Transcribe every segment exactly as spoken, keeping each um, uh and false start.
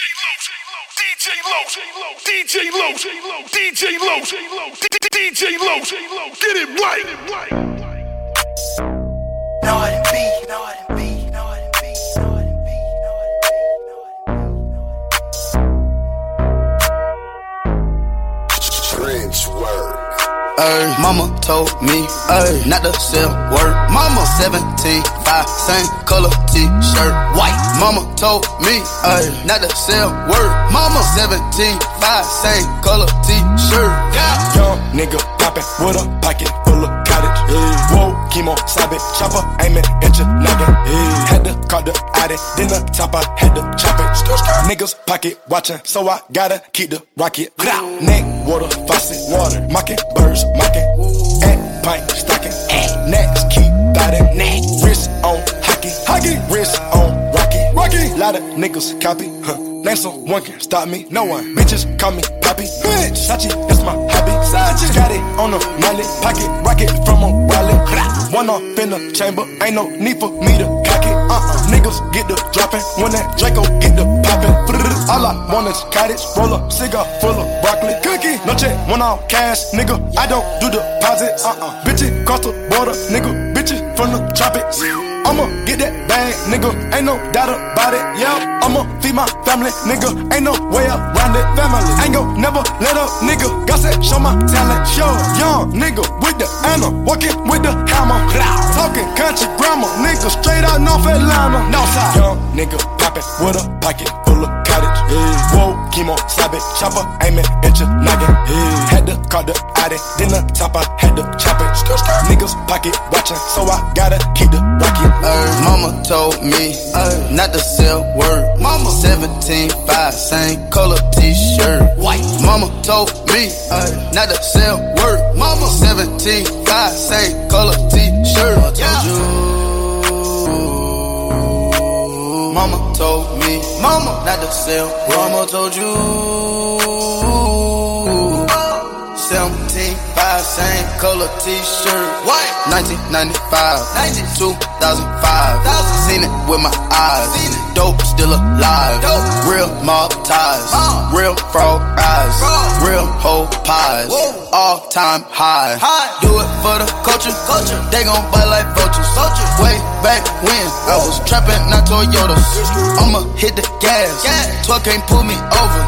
D J Low, D J Low, D J Low, D J Low, D J Low, D J Low, get it right, get it right. Know it and be, know it and be, know it and be, know it and be, know it and be, know it and be, know it and be, know it and be. Trench work. Ay, mama told me, ay, not to sell work. Mama seventeen, five, same color t-shirt, white. Mama told me, ay, not to sell work. Mama seventeen, five, same color t-shirt. Yeah. Young nigga poppin' with a pocket full of cottage. Yeah. Whoa, chemo, slap it, chopper, aimin', inch it, knockin'. Yeah. Had to call the addy, then the top, I had to chop it. Niggas pocket watchin', so I gotta keep the rocket. Yeah. Neck water, faucet, water, mockin', birds. Mocking, and pint stocking, and next keep biting, next wrist on hockey, hockey, wrist on rocky, rocky. Lot of niggas copy, huh? Name someone can stop me, no one. Bitches call me poppy, bitch. Sachi, that's my hobby. Sachi got it on a mallet, pocket rocket from a wallet. One off in the chamber, ain't no need for me to cock it. Uh uh, niggas get the dropping when that Draco get the popping. All I want is cottage, roll up, cigar full of broccoli, cookie. No check, one all cash, nigga. I don't do deposits. Uh uh, bitches cross the border, nigga. Bitches from the tropics. I'ma get that bag, nigga. Ain't no doubt about it. Yeah, I'ma feed my family, nigga. Ain't no way around it. Family, ain't gon' never let up, nigga. Got said, show my talent, show. Young nigga with the hammer, walking with the hammer. Talking country grammar, nigga. Straight out North Atlanta, Northside. Young nigga poppin' with a pocket full of cottage. Yeah. Whoa, chemo, slap it, chopper, aimin', inch it, knockin'. Yeah. Had to call the addy, then the top, I had to chop it. Stir, stir. Niggas pocket watchin', so I gotta keep the rocket. Uh, mama told me uh, not to sell word. Mama seventeen, five, same color t-shirt, white. Mama told me uh, not to sell word. Mama seventeen, five, same color t-shirt. I told you. Mama told me, mama, not to sell. Mama told you, seventeen, five, same color t-shirt. What? nineteen ninety-five, two thousand five. Seen it with my eyes. Dope still alive. Real mob ties. Real frog eyes. Real whole pies. All time high. Do it for the culture. They gon' bite like vultures. Way back when I was trapping, not Toyotas. I'ma hit the gas. twelve can't pull me over.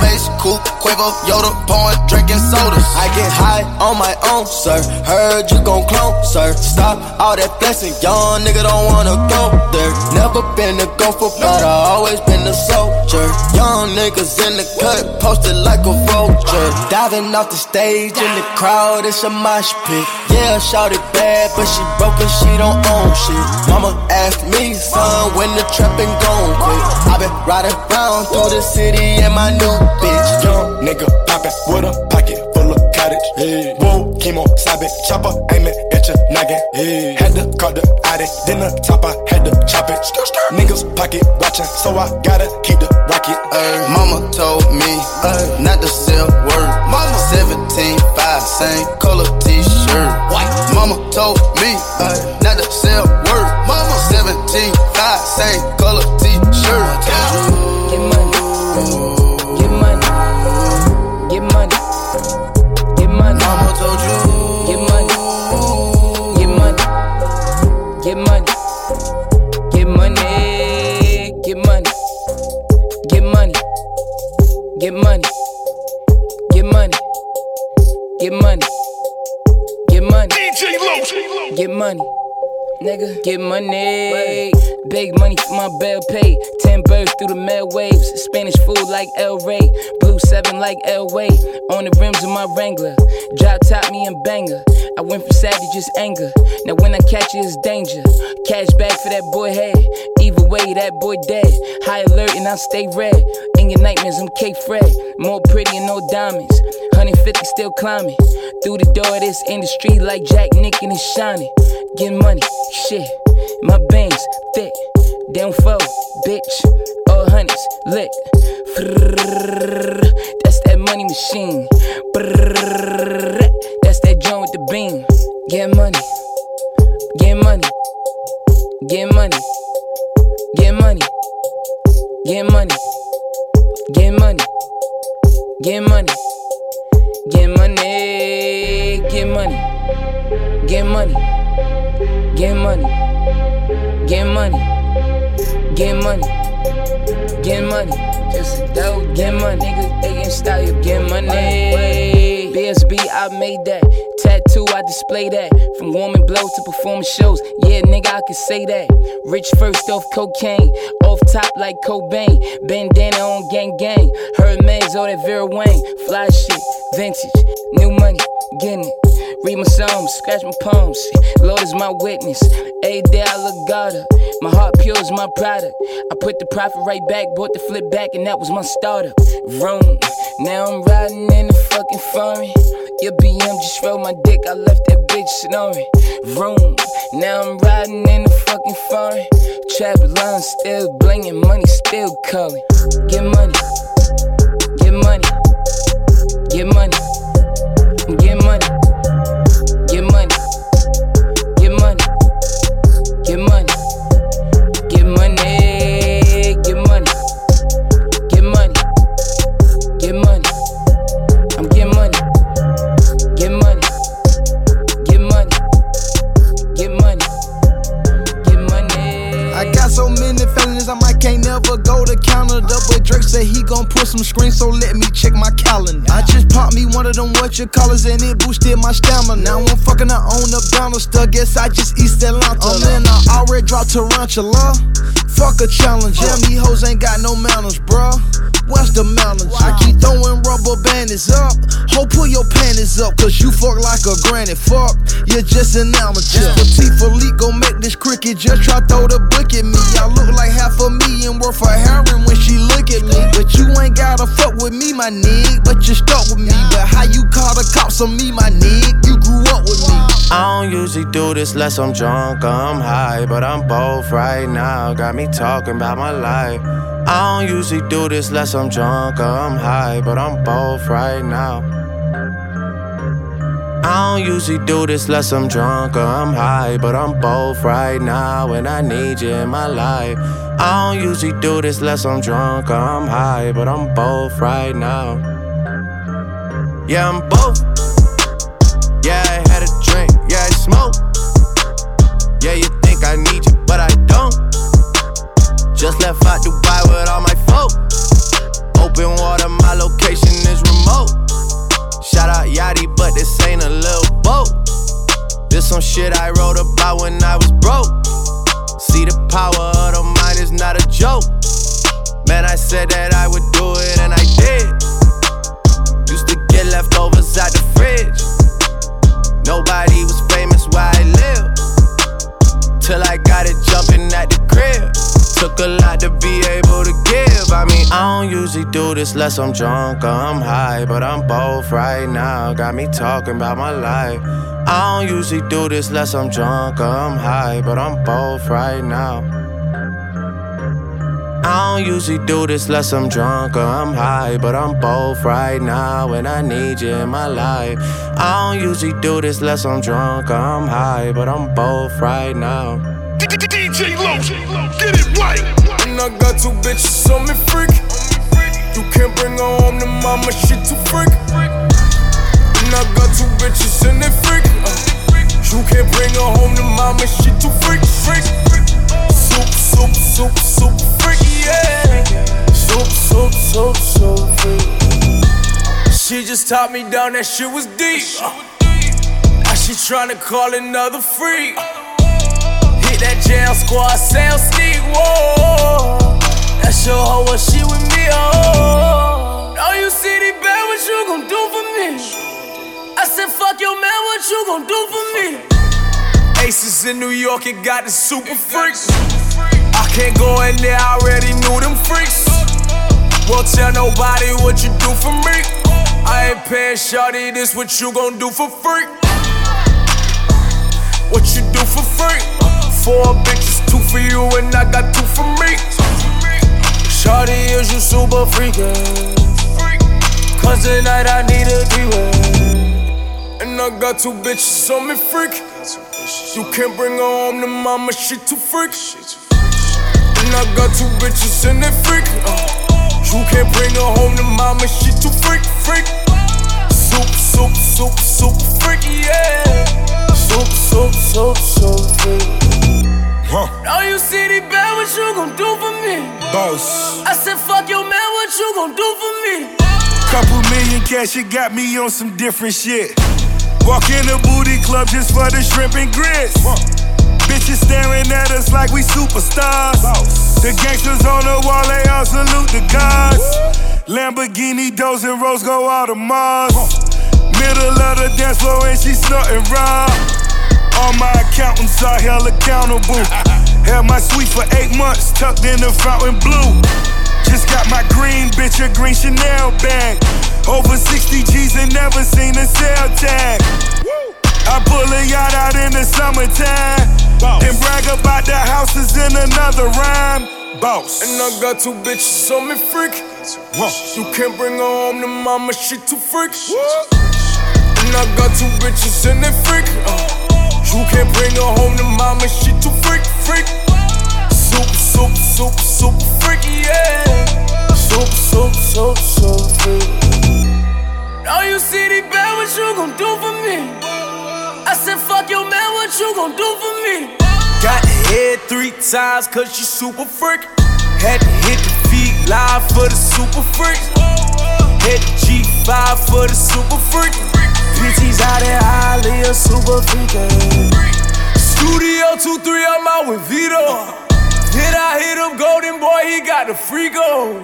Space coupe, Quavo, Yoda, pouring, drinking sodas. I get high on my own, sir. Heard you gon' clone, sir. Stop all that blessing. Young nigga don't wanna go there. Never been a gopher, but I always been a soldier. Young niggas in the cut, posted like a vulture. Diving off the stage in the crowd, it's a mosh pit. Yeah, shouted bad, but she broke and she don't own shit. Mama asked me, son, when the trapping gon' quit. I been riding round through the city in my new bitch. Young nigga poppin' with a pocket full of cottage. Yeah. Whoa, chemo, slap it, chopper, aimin', inch it, knockin'. Yeah. Had to call the addy, then the top, I had to chop it. Stir, stir. Niggas pocket watchin', so I gotta keep the rocket. Uh, mama told me uh, not to sell word. Mama seventeen, five, same color t-shirt, white. Mama told me uh, not to sell word. Mama seventeen, five, same color t-shirt. Get money, get money, get money, get money. Mama told you, get money, get money, get money, get money, get money, get money, get money, get money, get money, get money, get money, nigga, get money. Big money for my bell pay. Ten birds through the mail waves. Spanish food like El Rey. Blue seven like Elway. On the rims of my Wrangler. Drop top me and banger. I went from savage just anger. Now when I catch it, it's danger. Cash back for that boy head. Either way, that boy dead. High alert and I stay red. In your nightmares, I'm Cape Fred. More pretty and no diamonds. one fifty still climbing. Through the door of this industry like Jack, Nick, and it's shining. Get money, shit. My bangs thick, down four, bitch, all honeys lit. That's that money machine. That's that joint with the beam. Get money, get money, get money, get money, get money, Get money, get money, get money, get money, get money, get money, get money, get money, get money, just a dope, get money, niggas, they can style you, get money. B S B, I made that. Tattoo, I display that. From warming blows to performing shows. Yeah, nigga, I can say that. Rich first off cocaine. Off top like Cobain. Bandana on gang gang. Hermes, all that Vera Wang. Fly shit, vintage. New money, getting it. Read my psalms, scratch my palms. Lord is my witness. Every day I look God up. My heart pure is my product. I put the profit right back, bought the flip back, and that was my startup. Vroom. Now I'm riding in the fucking foreign. Your B M just rolled my dick, I left that bitch snoring. Vroom. Now I'm riding in the fucking foreign. Trap line still blingin', money still calling. Get money, get money, get money, get money, get money, get money, get money, get money, get money, get money, get money, I'm getting money, get money, get money, get money, get money. I got so many felonies, I might can't never go to Canada, but Drake said he gon' put some screens, so let me check my calendar. I just popped me one of them what you callers and it boosted my stamina. Now I'm fucking I own a Bannister, guess I just eat cilantro. Oh man, I already dropped tarantula. Fuck a challenge, yeah, me hoes ain't got no manners, bruh. What's the manners? Wow. I keep throwing rubber bandits up. Ho, pull your panties up, cause you fuck like a granny. Fuck, you're just an amateur. Yeah. Latifah Leak gon' make this cricket, just try throw the book at me. I look like half a million worth of heroin when she look at me. But you ain't gotta fuck with me, my nigga, but you stuck with me. But how you call the cops on me, my nigga? You grew up with me. I don't usually do this less I'm drunk, I'm high, but I'm both right now. Got me talking about my life. I don't usually do this less I'm drunk or I'm high, but I'm both right now. I don't usually do this less I'm drunk or I'm high, but I'm both right now, and I need you in my life. I don't usually do this less I'm drunk or I'm high, but I'm both right now. Yeah, I'm both. Yeah, I had a drink, yeah, I smoke. Yeah, you think I need you, but I don't. Just left out Dubai with all my folk. Open water, my location is remote. Shout out Yachty, but this ain't a little boat. This some shit I wrote about when I was broke. See the power of the mind is not a joke. Man, I said that I would do it and I did. Used to get leftovers out the fridge. Nobody was famous where I lived. Till I got it jumping at the crib. Took a lot to be able to give. I mean, I don't usually do this less I'm drunk or I'm high, but I'm both right now. Got me talking about my life. I don't usually do this less I'm drunk or I'm high, but I'm both right now. I don't usually do this less I'm drunk or I'm high, but I'm both right now, and I need you in my life. I don't usually do this less I'm drunk or I'm high, but I'm both right now. D J Low, get it right. And I got two bitches on me freak. You can't bring her home to mama, she too freak. And I got two bitches in they freak. You can't bring her home to mama, she too freak, freak. Soup, soup, soup, soup, freak, yeah. Soup, soup, soup, soup, freak. She just taught me down that shit was deep. Now she tryna call another freak. That jail squad sound sneak, whoa. That's your hoe, what she with me, oh. Oh, you see the bad, what you gon' do for me? I said, fuck your man, what you gon' do for me? Aces in New York, it got the super freaks. I can't go in there, I already knew them freaks. Won't tell nobody what you do for me. I ain't paying shawty, this what you gon' do for free. What you do for free? Four bitches, two for you, and I got two for me. Shawty, is you super freakin'? Cause tonight I need a three-way. And I got two bitches on me freak. You can't bring her home to mama, she too freak. And I got two bitches in they freak. You can't bring her mama, she too freaky, freaky. Super, super, super, super freaky, yeah. Super, super, super, super freaky. Huh. Now you see the bad, what you gon' do for me? Boss. I said, fuck your man, what you gon' do for me? Couple million cash, it got me on some different shit. Walk in the booty club just for the shrimp and grits. Huh. Bitches staring at us like we superstars. Boss. The gangsters on the wall, they all salute the gods. Woo. Lamborghini, Doze, and Rose go all to Mars. Huh. Middle of the dance floor and she snorting raw. All my accountants are hella accountable. Held my suite for eight months, tucked in the fountain blue. Just got my green bitch a green Chanel bag. Over sixty G's and never seen a sale tag. Woo. I pull a yacht out in the summertime. Boss. And brag about the houses in another rhyme. Boss. And I got two bitches on me freak. You can't bring her home to mama, she too freak. What? And I got two bitches in that freak. Uh, you can't bring her home to mama, she too freak, freak. Super, super, super, super freaky, yeah. Super, super, super, super freaky. Now you see the bad, what you gon' do for me? I said, fuck your man, what you gon' do for me? Got the head three times, cause she super freaky. Had to hit the feet live for the super freak. Had the G five for the super freak. P T's out at Ali, a super freaky. Studio two three, I'm out with Vito. Did I hit him golden boy, he got the free go.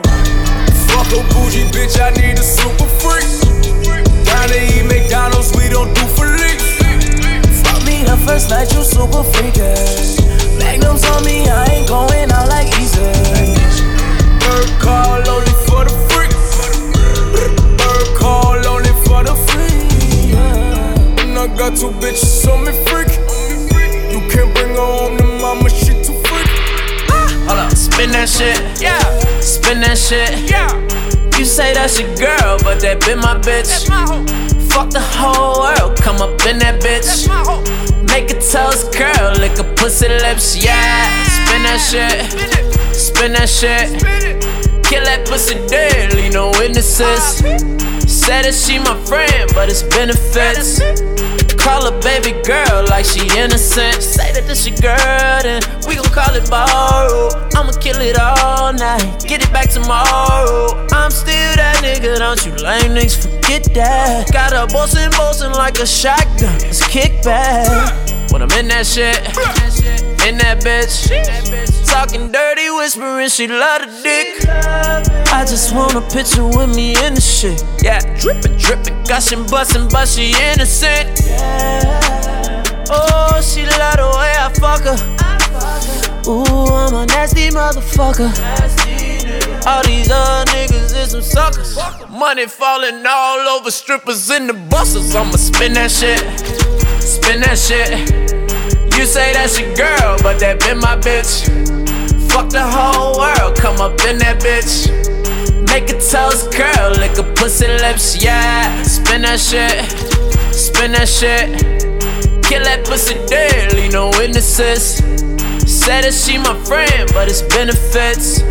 Fuck a bougie bitch, I need a super freak. Down to eat McDonald's, we don't do for leaks. Fuck me the first night, you super freakish. Magnums on me, I ain't going out like easy. Bird call only for the freaks. Bird call only for the free. And I got two bitches on me freak. You can't bring her home to mama, she too freak. Hold up, spin that shit, yeah. Spin that shit, yeah. You say that's your girl, but that been my bitch. My fuck the whole world, come up in that bitch. Make a toast curl, lick a pussy lips, yeah. Spin that shit, spin that shit. Kill that pussy daily, no witnesses. Said that she my friend, but it's benefits. Call her baby girl like she innocent. Say that this your girl, then we gon' call it borrow. I'ma kill it all night, get it back tomorrow. I'm still that nigga, don't you lame niggas forget that. Got her bossin' bossin' like a shotgun, let's kick back. When I'm in that shit, in that bitch. Talking dirty, whispering, she love the dick. I just want a picture with me in the shit. Yeah, drippin', drippin', gushing, bustin', but she innocent. Yeah. Oh, she love the way I fuck her. Ooh, I'm a nasty motherfucker. All these other niggas is some suckers. Money falling all over strippers in the buses. I'ma spin that shit, spin that shit. You say that's your girl, but that been my bitch. Fuck the whole world, come up in that bitch. Make a toast curl, lick a pussy lips, yeah. Spin that shit, spin that shit. Kill that pussy daily, no witnesses. Said that she my friend, but it's benefits.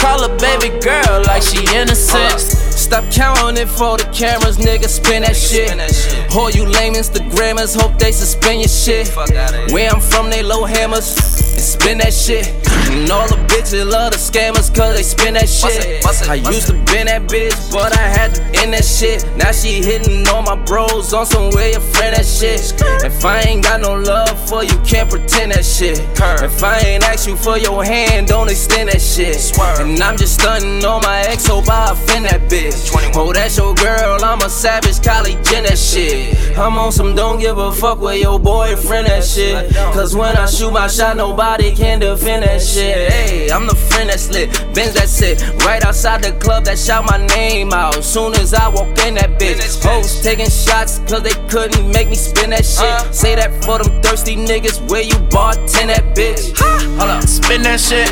Call her baby girl like she innocent. Stop counting it for the cameras, nigga, spin that nigga, shit. Spin that shit. All you lame Instagrammers, hope they suspend your shit. Fuck where I'm from, they low hammers, and spin that shit. And all the bitches love the scammers, cause they spin that shit. Bust it, bust it, I used it. To bend that bitch, but I had to end that shit. Now she hitting all my bros on some way to friend that shit. If I ain't got no love for you, can't pretend that shit. If I ain't ask you for your hand, don't extend that shit. And I'm just stunting on my ex, hope I offend that bitch. Oh, that's your girl, I'm a savage, college in that shit. I'm on some don't give a fuck with your boyfriend, that shit. Cause when I shoot my shot, nobody can defend that shit. Hey, I'm the friend that slid, Benz that sit right outside the club that shout my name out. Soon as I walk in that bitch, hoes taking shots cause they couldn't make me spin that shit. Say that for them thirsty niggas, where you bartend that bitch. Hold up, spin that shit,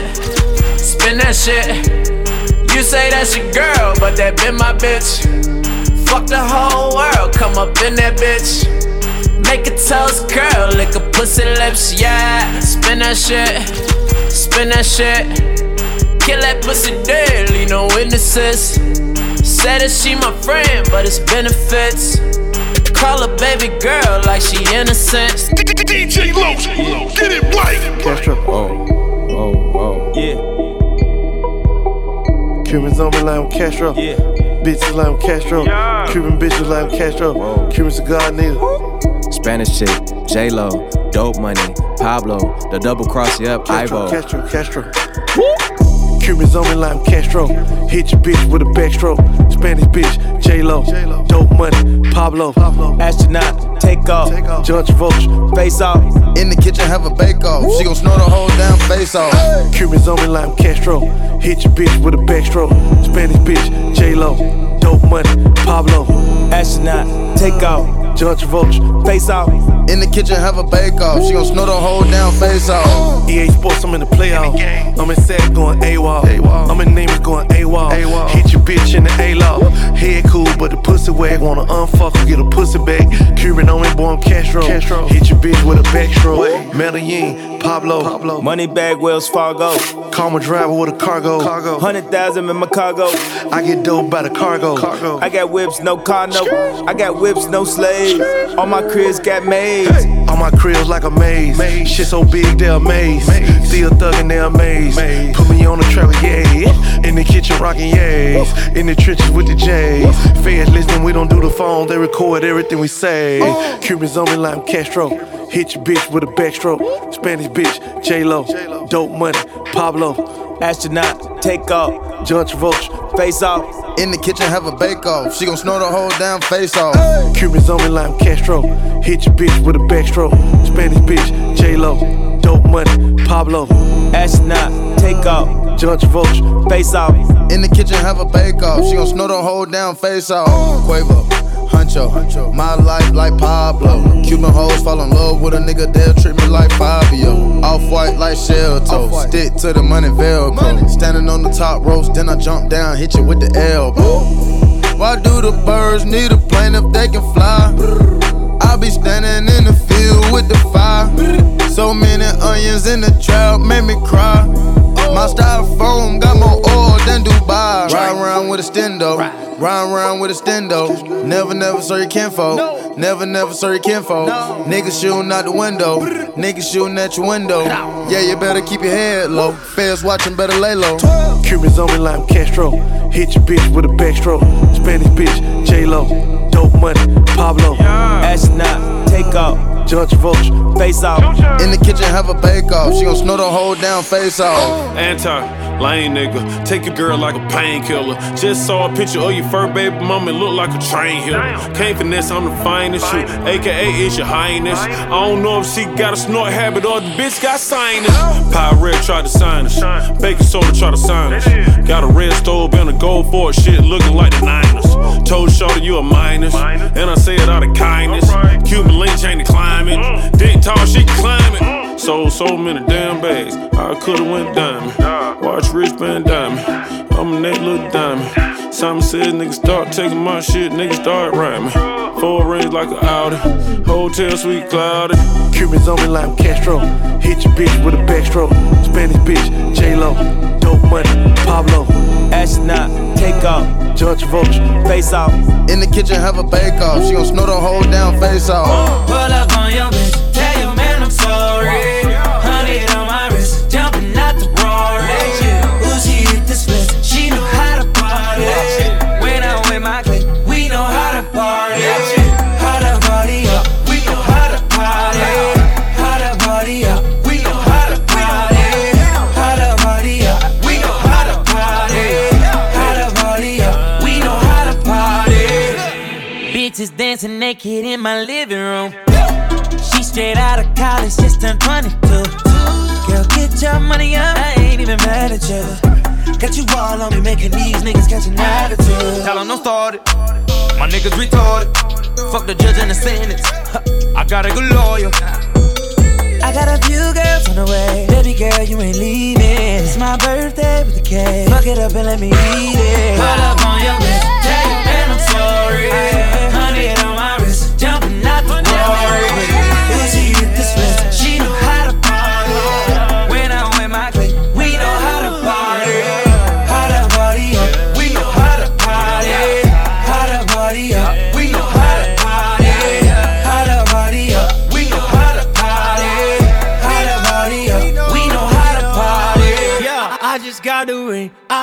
spin that shit. You say that's your girl, but that been my bitch. Fuck the whole world, come up in that bitch. Make a toast curl, lick a pussy lips, yeah. Spin that shit, spin that shit. Kill that pussy daily, no witnesses. Said that she my friend, but it's benefits. Call her baby girl like she innocent. D J Low, get it right. Whoa, whoa, whoa. Yeah. Cubans on me like I'm Castro. Yeah. Bitches like I'm Castro. Yeah. Cuban bitches like I'm Castro. Whoa. Cuban cigar nigga. Spanish chick, J Lo, dope money, Pablo, the double cross you up, Ivo. Castro, Castro. Castro. Cubans on me like I'm Castro. Hit your bitch with a backstroke. Spanish bitch, J-Lo. J-Lo. Dope money, Pablo. Pablo. Astronaut, take off. Take off. Judge Vulture, face off. In the kitchen, have a bake-off. She gon' snort the whole damn face off. Hey. Cubans on me like I'm Castro. Hit your bitch with a backstroke. Spanish bitch, J-Lo. Dope money, Pablo. Astronaut, take off. Judge Vulture, face off. In the kitchen, have a bake-off. She gon' snort the whole damn face off. E A Sports, I'm in the playoff. I'm in S A C going AWOL. AWOL. I'm in Neighbors going AWOL. AWOL. Hit your bitch in the A-Law. Head cool, but the pussy wag. Wanna unfuck her, get a pussy back. Cuban on me, boy, I'm Castro. Castro. Hit your bitch with a backstroke. Medellin, Pablo. Pablo. Money bag, Wells Fargo. Call my driver with a cargo. Cargo. one hundred thousand in my cargo. I get dope by the cargo. Cargo. I got whips, no carno. Sure. I got whips, no slaves. Sure. All my cribs got made. Hey. All my cribs like a maze. maze. Shit so big, they're amazed. Maze. See a thug and they're amazed. Maze. Put me on the track, yeah. In the kitchen, rocking yays. In the trenches with the J's. Feds listening, we don't do the phone. They record everything we say. Oh. Cubans on me like I'm Castro. Hit your bitch with a backstroke. Spanish bitch, J-Lo. Dope money, Pablo. Astronaut, take off. Judge Vulture, face off. In the kitchen, have a bake-off. She gon' snort the whole damn face off. Hey. Cubans on me like I'm Castro. Hit your bitch with a backstroke. Spanish bitch, J-Lo. Dope money, Pablo. Astronaut, take off. Judge Vulture, face off. In the kitchen, have a bake-off. She gon' snort the whole damn face off. Quavo. Huncho. My life like Pablo. Cuban hoes fall in love with a nigga, they'll treat me like Fabio. Off-white like shell toe. Stick to the money velcro. Standing on the top ropes, then I jump down, hit you with the elbow. Why do the birds need a plane if they can fly? I be standing in the field with the fire. So many onions in the trap made me cry. My styrofoam got more oil than Dubai. Ride around with a stendo, ride around with a stendo. Never, never saw your kinfolk, never, never saw your kinfolk. Niggas shooting out the window, niggas shooting at your window. Yeah, you better keep your head low. Feds watching, better lay low. Cubans on me like I'm Castro. Hit your bitch with a backstroke. Spanish bitch, J-Lo. Dope money, Pablo. Astronaut, take off. Judge Vulture, face off. In the kitchen, have a bake-off. She gon' snort the whole damn face off. Anti, lame nigga. Take your girl like a painkiller. Just saw a picture of your fur baby mama, look like a train hill. Can't finesse, I'm the finest shoot. A K A is your highness. I don't know if she got a snort habit or the bitch got sinus. Pirate tried to sign us. Baking soda tried to sign us. Got a red stove and a gold for it. Shit looking like the Niners. Told Shorty you a minus. And I say it out of kindness. Cuban links ain't declining. Mm. Dick tall, she climbing. Mm. Sold so many damn bags. I could've went diamond. Nah. Watch Rich Van Diamond. I'm a neck little diamond. Simon says niggas start taking my shit, niggas start rhyming. Four rings like an Audi. Hotel suite clouded. Cubans on me like I'm Castro. Hit your bitch with a backstroke. Spanish bitch, J-Lo. Dope money, Pablo. Astronaut, take off. Judge Vulture, face off. In the kitchen, have a bake-off. She gon' snort the whole damn face off. Uh, pull up on your bitch, tell your man I'm sorry. Honey on my wrist, jumping out the Rory. Ooh, she hit this list, she know how to party. When I'm with my clique, we know how to party. How to party up, we know how to party. How to party up, we know how to party. How to party up, we know how to party. How to party up, we know how to party. Bitches dancing naked in my living room. She straight out of college, just turned twenty-two. Girl, get your money up, I ain't even mad at you. Got you all on me, making these niggas catch an attitude. Tell them don't start it, my niggas retarded. Fuck the judge and the sentence, I got a good lawyer. I got a few girls on the way, baby girl, you ain't leaving. It's my birthday with a cake, fuck it up and let me eat it. Pull up on your bitch, tell your man I'm sorry. Honey on my wrist, jumping out the glory. She hit this list, she know how to party. When I'm with my clique, we know how to party. How to party up, we know how to party.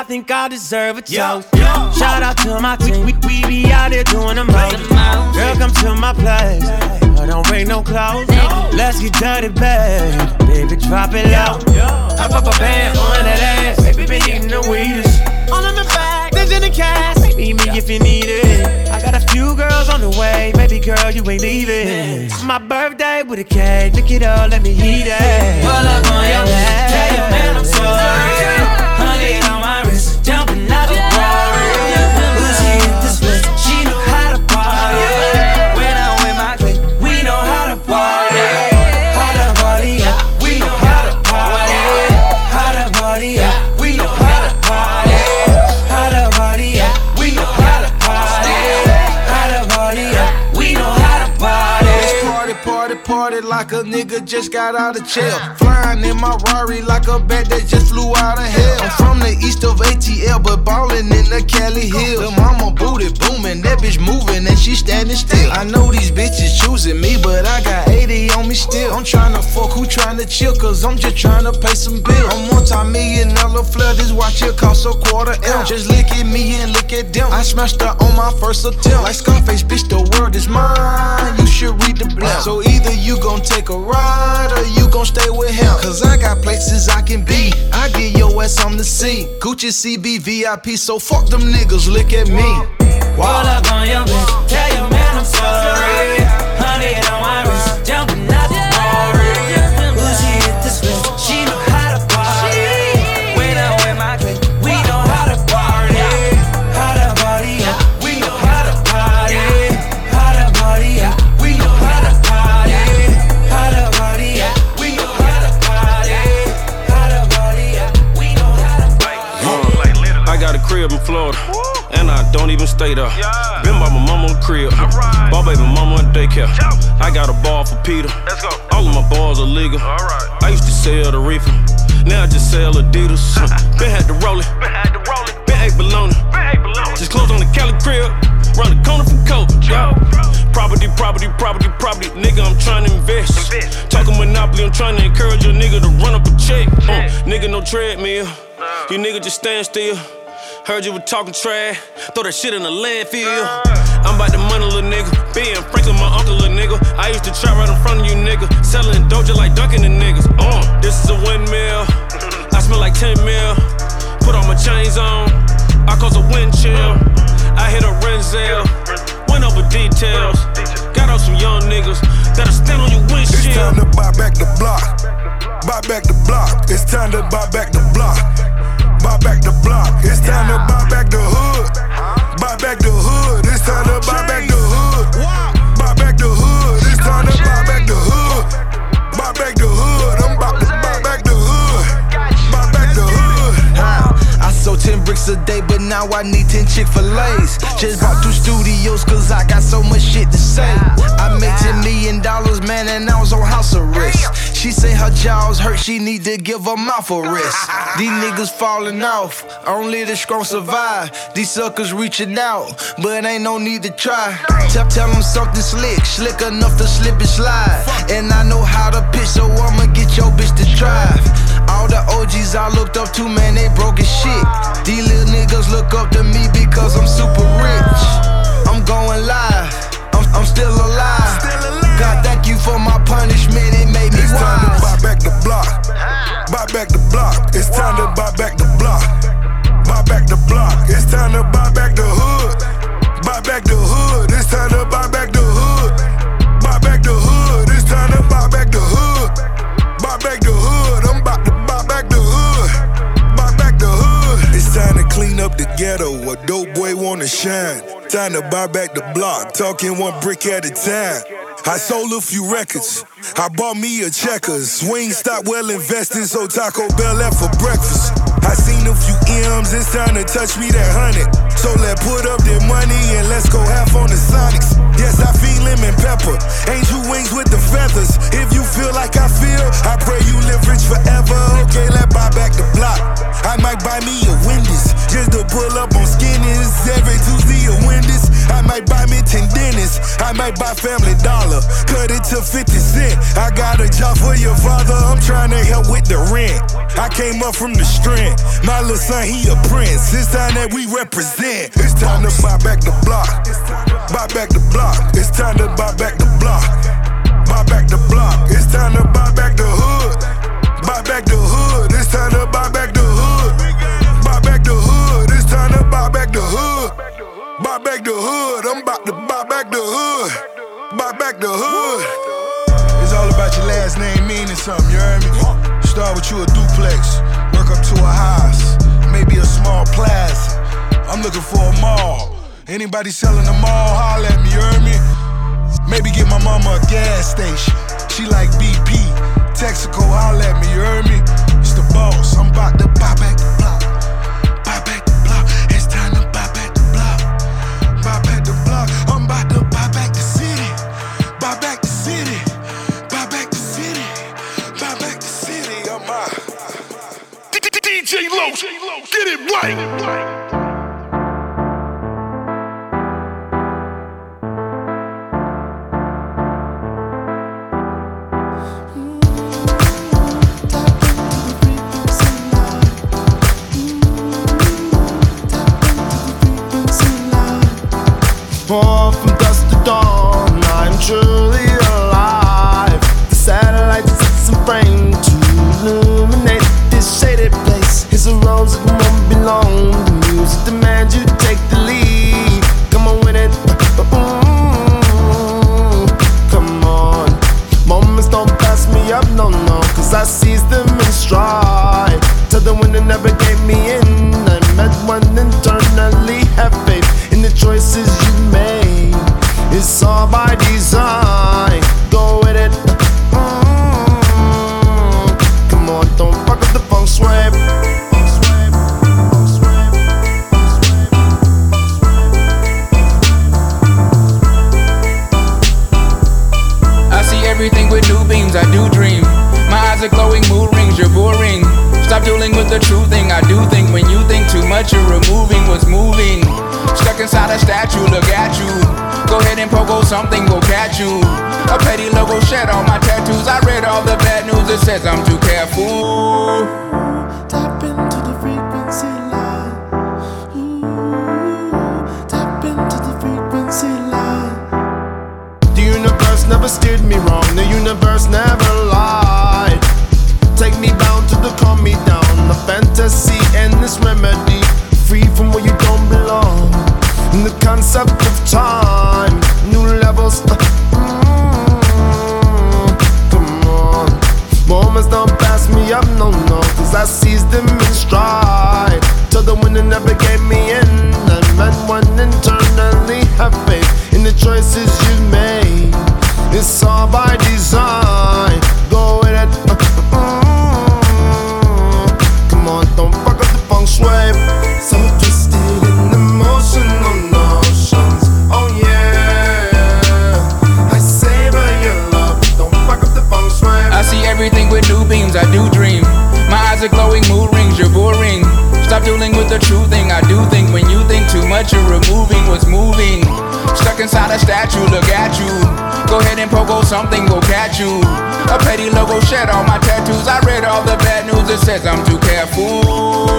I think I deserve a toast. Yo, yo. Shout out to my team, we, we be out there doing the most. Girl, come to my place, I don't bring no clothes. Let's get dirty, babe, baby, drop it low. I pop a band on that ass, baby, been eating the weedest. All in the bag, there's in the cash, need me if you need it. I got a few girls on the way, baby girl, you ain't leaving. My birthday with a cake, look it up, let me eat it. Pull up on your ass, tell your man I'm sorry. Honey on my wrist, jumping out of warrior. When she hit this list, she know how to party. When I'm with my clique, we know how to party. How to party, we know how to party. How to party, we know how to party. How to party, we know how to party. How to party, we know how to party. Let's party, party, party like a nigga just got out of jail. Flying in my Rari like a bat that just flew out of hell. I'm from the east of A T L, but ballin' in the Cali Hills. The mama booty boomin', that bitch movin' and she standin' still. I know these bitches choosin' me, but I got eighty on me still. I'm tryna fuck, who tryna chill, cause I'm just tryna pay some bills. I'm multi-million dollar flood, this watch here cost a quarter M. Just look at me and look at them, I smashed her on my first attempt. Like Scarface, bitch, the world is mine, you should read the blend. So either you gon' take a ride or you gon' stay with him, cause I got places I can be, I get your ass on the scene. Gucci, C B, V I P, so fuck them niggas, look at me. Roll up on your bitch, tell your man I'm sorry. Honey on my wrist, jumping out the warrior. When she hit this bitch, she know how to party. When I'm with my clique, we know how to party. How to party, we know how to party. How to party, we know how to party. How to party, we know how to party. How to party, we know how to party. I got a crib in Florida, and I don't even stay there. Been by my mama in the crib, bought baby mama in daycare. I got a bar for Peter, all of my bars are legal. I used to sell the reefer, now I just sell Adidas. Been had to roll it, been ate bologna. Just closed on the Cali crib, round the corner from Coach. Property, property, property, property, nigga, I'm trying to invest. Talking monopoly, I'm trying to encourage a nigga to run up a check. Uh, nigga, no treadmill, you nigga just stand still. Heard you were talking trash, throw that shit in the landfill. I'm about to money, little nigga. Being Franklin, my uncle, little nigga. I used to try right in front of you, nigga. Selling doja like dunking the niggas. Uh, this is a windmill. I smell like ten mil. Put all my chains on. I cause a wind chill. I hit a Renzel. Went over details. Got out some young niggas that'll stand on your windshield. It's time to buy back the block. Buy back the block. It's time to buy back the block. Buy back the block, it's time to buy back the hood. Buy back the hood, it's time to buy back the hood. Buy back the hood, it's time to buy back the hood. Buy back the hood, I'm about to buy back the hood. Buy back the hood. I sold ten bricks a day, but now I need ten Chick-fil-A's. Just bought two studios, cause I got so much shit to say. I made ten million dollars, man, and I was on house arrest. She say her jaw's hurt, she need to give her mouth a rest. These niggas falling off, only the strong survive. These suckers reaching out, but ain't no need to try. Tell, tell them something slick, slick enough to slip and slide. And I know how to pitch, so I'ma get your bitch to drive. All the O Gs I looked up to, man, they broke as shit. These little niggas look up to me because I'm super rich. I'm going live, I'm, I'm still alive. God, thank you for my punishment, it made me wise. It's time to buy back the block. Buy back the block. It's time to buy back the block. Buy back the block. It's time to buy back the hood. Buy back the hood. It's time to buy back the hood. Buy back the hood. It's time to buy back the hood. Buy back the hood. I'm about to buy back the hood. Buy back the hood. It's time to clean up the ghetto. A dope boy wanna shine. Time to buy back the block. Talking one brick at a time. I sold a few records, I bought me a Checkers. Wingstop well invested, so Taco Bell left for breakfast. I seen a few M's, it's time to touch me that hundred. So let's put up that money and let's go half on the Sonics. Yes, I feed lemon pepper, angel wings with the feathers. If you feel like I feel, I pray you live rich forever. Okay, let's buy back the block. I might buy me a Wendy's, just to pull up on Skinners. Every Tuesday a Wendy's, I might buy me ten dentists. I might might buy Family Dollar. Cut it to fifty cent. I got a job for your father. I'm trying to help with the rent. I came up from the strength. My little son, he a prince. It's time that we represent. It's time to buy back the block. Buy back the block. It's time to buy back the block. Buy back the block. It's time to buy back the hood. Buy back the hood. It's time to buy back the hood. Buy back the hood. It's time to buy back the hood. Buy back the hood, I'm about to buy back the hood. Buy back the hood. It's all about your last name meaning something, you heard me? Start with you a duplex, work up to a house, maybe a small plaza. I'm looking for a mall. Anybody selling a mall, holler at me, you heard me? Maybe get my mama a gas station. She like B P, Texaco, holler at me, you heard me? It's the boss, I'm about to buy back the block. Buy back the block, it's time to buy back the block. Buy back the block, I'm about to buy back the city. Buy back the city. Buy back the city. Buy back the city. I'm out. D J Low, get it right. Born from dusk to dawn, I'm truly alive. The satellite sits in frame to illuminate this shaded place. It's a rose that won't be long. The music demands you take the lead. Come on with it, mm-hmm. Come on. Moments don't pass me up, no, no, cause I seize them in stride. Till the wind that never gave me in, I met one internally. Have faith in the choices you made. It's all by design. Go with it, mm-hmm. Come on, don't fuck with the feng shui. Everything with new beams, I do dream. My eyes are glowing, mood rings, you're boring. Stop dueling with the true thing, I do think. When you think too much, you're removing what's moving. Stuck inside a statue, look at you. Go ahead and pogo something, go catch you. A petty logo shed on my tattoos. I read all the bad news, it says I'm too careful. Tap into the frequency line. Ooh, tap into the frequency line. The universe never steered me wrong. The universe never lied. Take me bound to the calm me down. The fantasy and this remedy. Free from where you don't belong. And the concept of time. New levels, mm-hmm. Come on. Moments don't pass me up, no, no, cause I seize them in stride. Till the wind that never gave me in. I met one internally. Have faith in the choices you made. It's all by design. Go with it. Mm-hmm. Come on, don't fuck up the feng shui. So twisted in emotional notions. Oh yeah. I savor your love. Don't fuck up the feng shui. I see everything with new beams. I do dream. My eyes are glowing. Mood rings. You're boring. Stop dealing with the true thing. I do think. When you think too much, you're removing what's moving. Stuck inside a statue. Look at you. Go ahead and pogo something, go catch you. A petty logo shed on my tattoos. I read all the bad news, it says I'm too careful.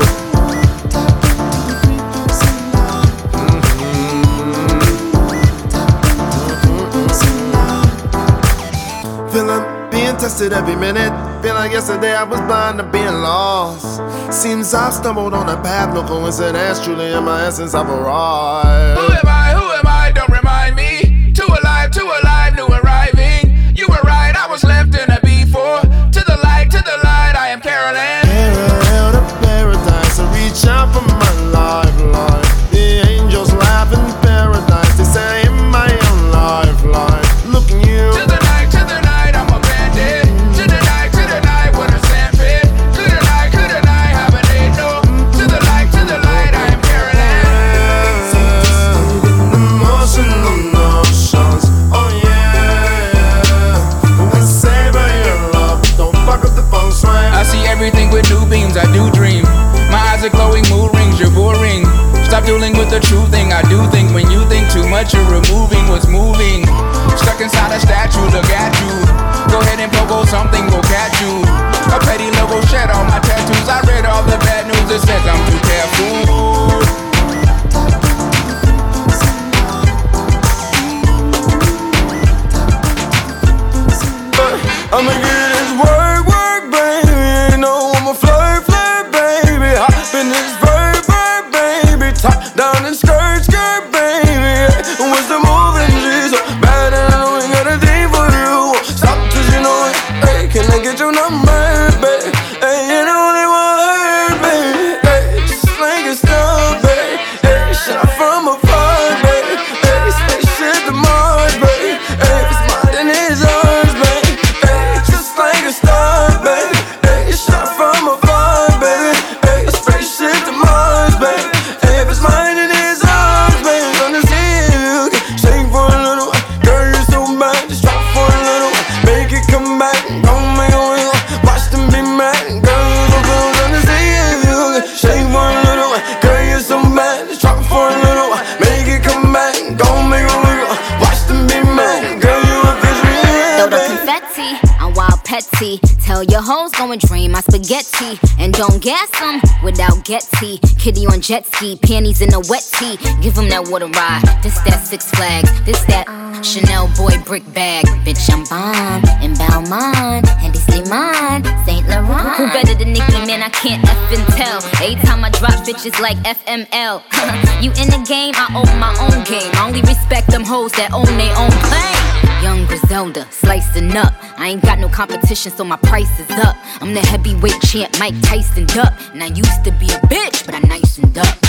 Mm-hmm. Feeling being tested every minute. Feel like yesterday I was blind to being lost. Seems I've stumbled on a path, no coincidence. Truly in my essence I've arrived. Who am I, who am I, don't remind me. Too alive, too alive. New arriving, you were right, I was left in a B four. To the light, to the light, I am caroling. Parallel to paradise, I reach out for my lifeline. The angels laugh in paradise, they say in my own lifeline. Look at you. To the night, to the night, I'm a bandit. To the night, to the night, what a sandpit. Could I, could I have an eight, no. To the light, to the light, I am caroling. Emotional notions, oh yeah. I see everything with new beams, I do dream. My eyes are glowing, mood rings, you're boring. Stop dealing with the true thing, I do think. When you think too much, you're removing what's moving. Stuck inside a statue, look at you. Go ahead and pogo, something will catch you. A petty logo shed all my tattoos. I read all the bad news, it says I'm too careful. I'ma get this work, work, baby. You know I'ma flirt, flirt, baby. Hop in this verb, verb, baby. Top down and skirt, skirt, baby. And what's the move in G? So bad and I ain't got a thing for you. Stop cause you know it. Hey, can I get your number, baby? Hey, you know they want her, baby. Hey, just like it's down, baby. Hey, shot from afar, baby. Hey, say shit to Mars, baby. Hey, it's mine and it's ours. Tell your hoes go and drain my spaghetti. And don't gas them without Getty. Kitty on jet ski, panties in a wet tee. Give them that water ride, this that Six Flags. This that Chanel boy brick bag. Bitch, I'm bomb in Belmont and Disneyland, Saint Laurent. Who better than Nicki, man, I can't effing tell. Every time I drop bitches like F M L. You in the game, I own my own game. I only respect them hoes that own their own plane. Young Griselda, slicing up. I ain't got no competition, so my price is up. I'm the heavyweight champ, Mike Tyson up. And I used to be a bitch, but I nicened up.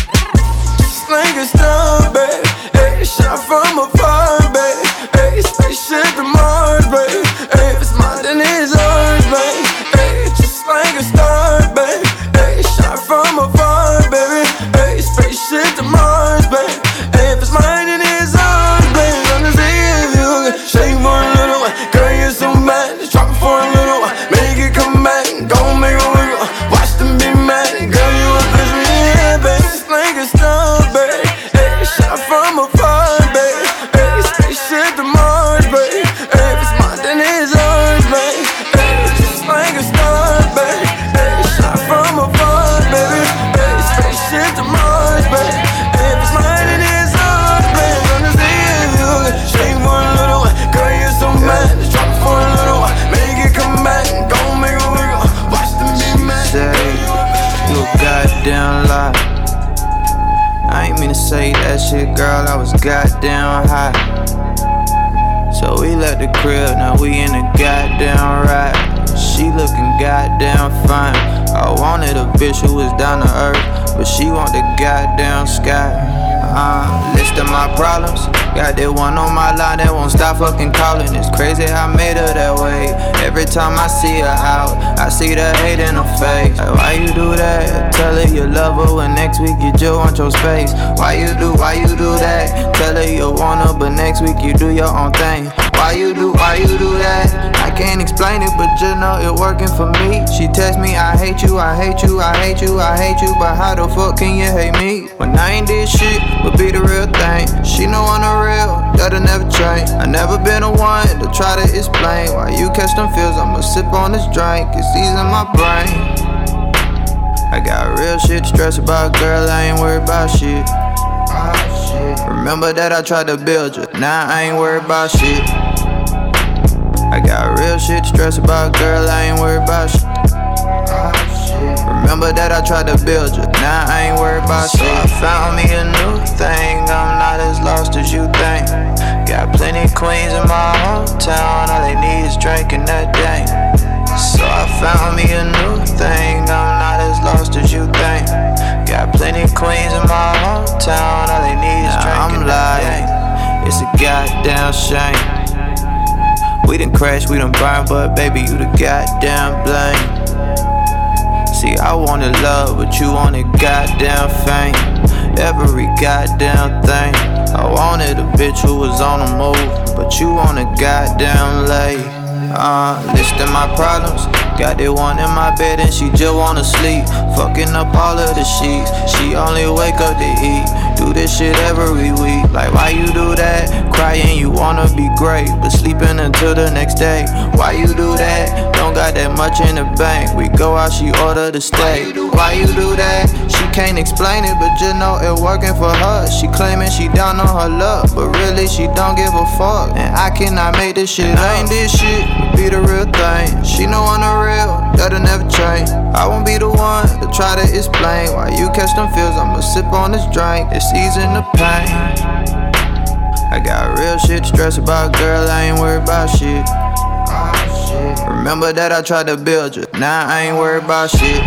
Just like it's done, babe. Hey, shot from afar, babe. Hey, spaceship to Mars, babe. Hey, it's mine, then it's ours, babe. Hey, just like a star, babe. Hey, shot from afar, baby. Hey, spaceship to Mars, babe. Hey, it's mine, then it's ours, babe. Shake for a little while, girl, you're so mad. Just drop it for a little while, make it come back. Don't make it wiggle, watch them be mad. Girl, you a bitch, yeah, baby. Just like a star, baby. Hey, shot from afar, baby. Hey, spaceship to Mars, baby. Hey, it's mine, then it's ours, baby. Hey, just like a star, baby. Hey, shot from afar, baby. Hey, spaceship to Mars, baby. Hey, it's mine, then it's ours, baby. Gonna see if you shake for a little. Just drop it for a little while, make it come back. Don't make it wiggle, watch them be mad. Say, you a goddamn lie. I ain't mean to say that shit, girl, I was goddamn high. So we left the crib, now we in a goddamn ride. She looking goddamn fine. I wanted a bitch who was down to earth, but she want the goddamn sky. Uh, list of my problems. Got that one on my line that won't stop fucking calling. It's crazy how I made her that way. Every time I see her out, I see the hate in her face. Like, why you do that? Tell her you love her when next week you just want your space. Why you do, why you do that? Tell her you want her but next week you do your own thing. Why you do, why you do that? I can't explain it but just know it working for me. She text me, I hate you, I hate you, I hate you, I hate you. But how the fuck can you hate me? When I ain't did shit, but be the real thing. She know I'm the real, that'll never change. I never been the one to try to explain why you catch them feels. I'ma sip on this drink, it's easing my brain. I got real shit to stress about, girl, I ain't worried about shit. Oh, shit. Remember that I tried to build you, now I ain't worried about shit. I got real shit to stress about, girl, I ain't worried about shit. Oh, shit. Remember that I tried to build you, now I ain't worried about shit. So I found me a new thing, I'm not as lost as you think. Got plenty queens in my hometown, all they need is drinking that thing. So I found me a new thing, I'm not as lost as you think. Got plenty queens in my hometown, all they need is drinking that thing. It's a goddamn shame. We done crashed, we done burned, but baby, you the goddamn blame. See, I wanted love, but you wanted goddamn fame. Every goddamn thing. I wanted a bitch who was on the move, but you on a goddamn lay. Uh, listing my problems. Got that one in my bed and she just wanna sleep. Fucking up all of the sheets. She only wake up to eat. Do this shit every week. Like, why you do that? Crying, you wanna be great, but sleeping until the next day. Why you do that? Don't got that much in the bank. We go out, she order the steak. Why you do that? She can't explain it, but just know it working for her. She claiming she down on her luck, but really she don't give a fuck. And I cannot make this shit. I ain't this shit, be the real thing. She know I'm the real, that'll never change. I won't be the one to try to explain why you catch them feels. I'ma sip on this drink, it's easing the pain. I got real shit to stress about, girl, I ain't worried about shit. Remember that I tried to build you, now I ain't worried about shit.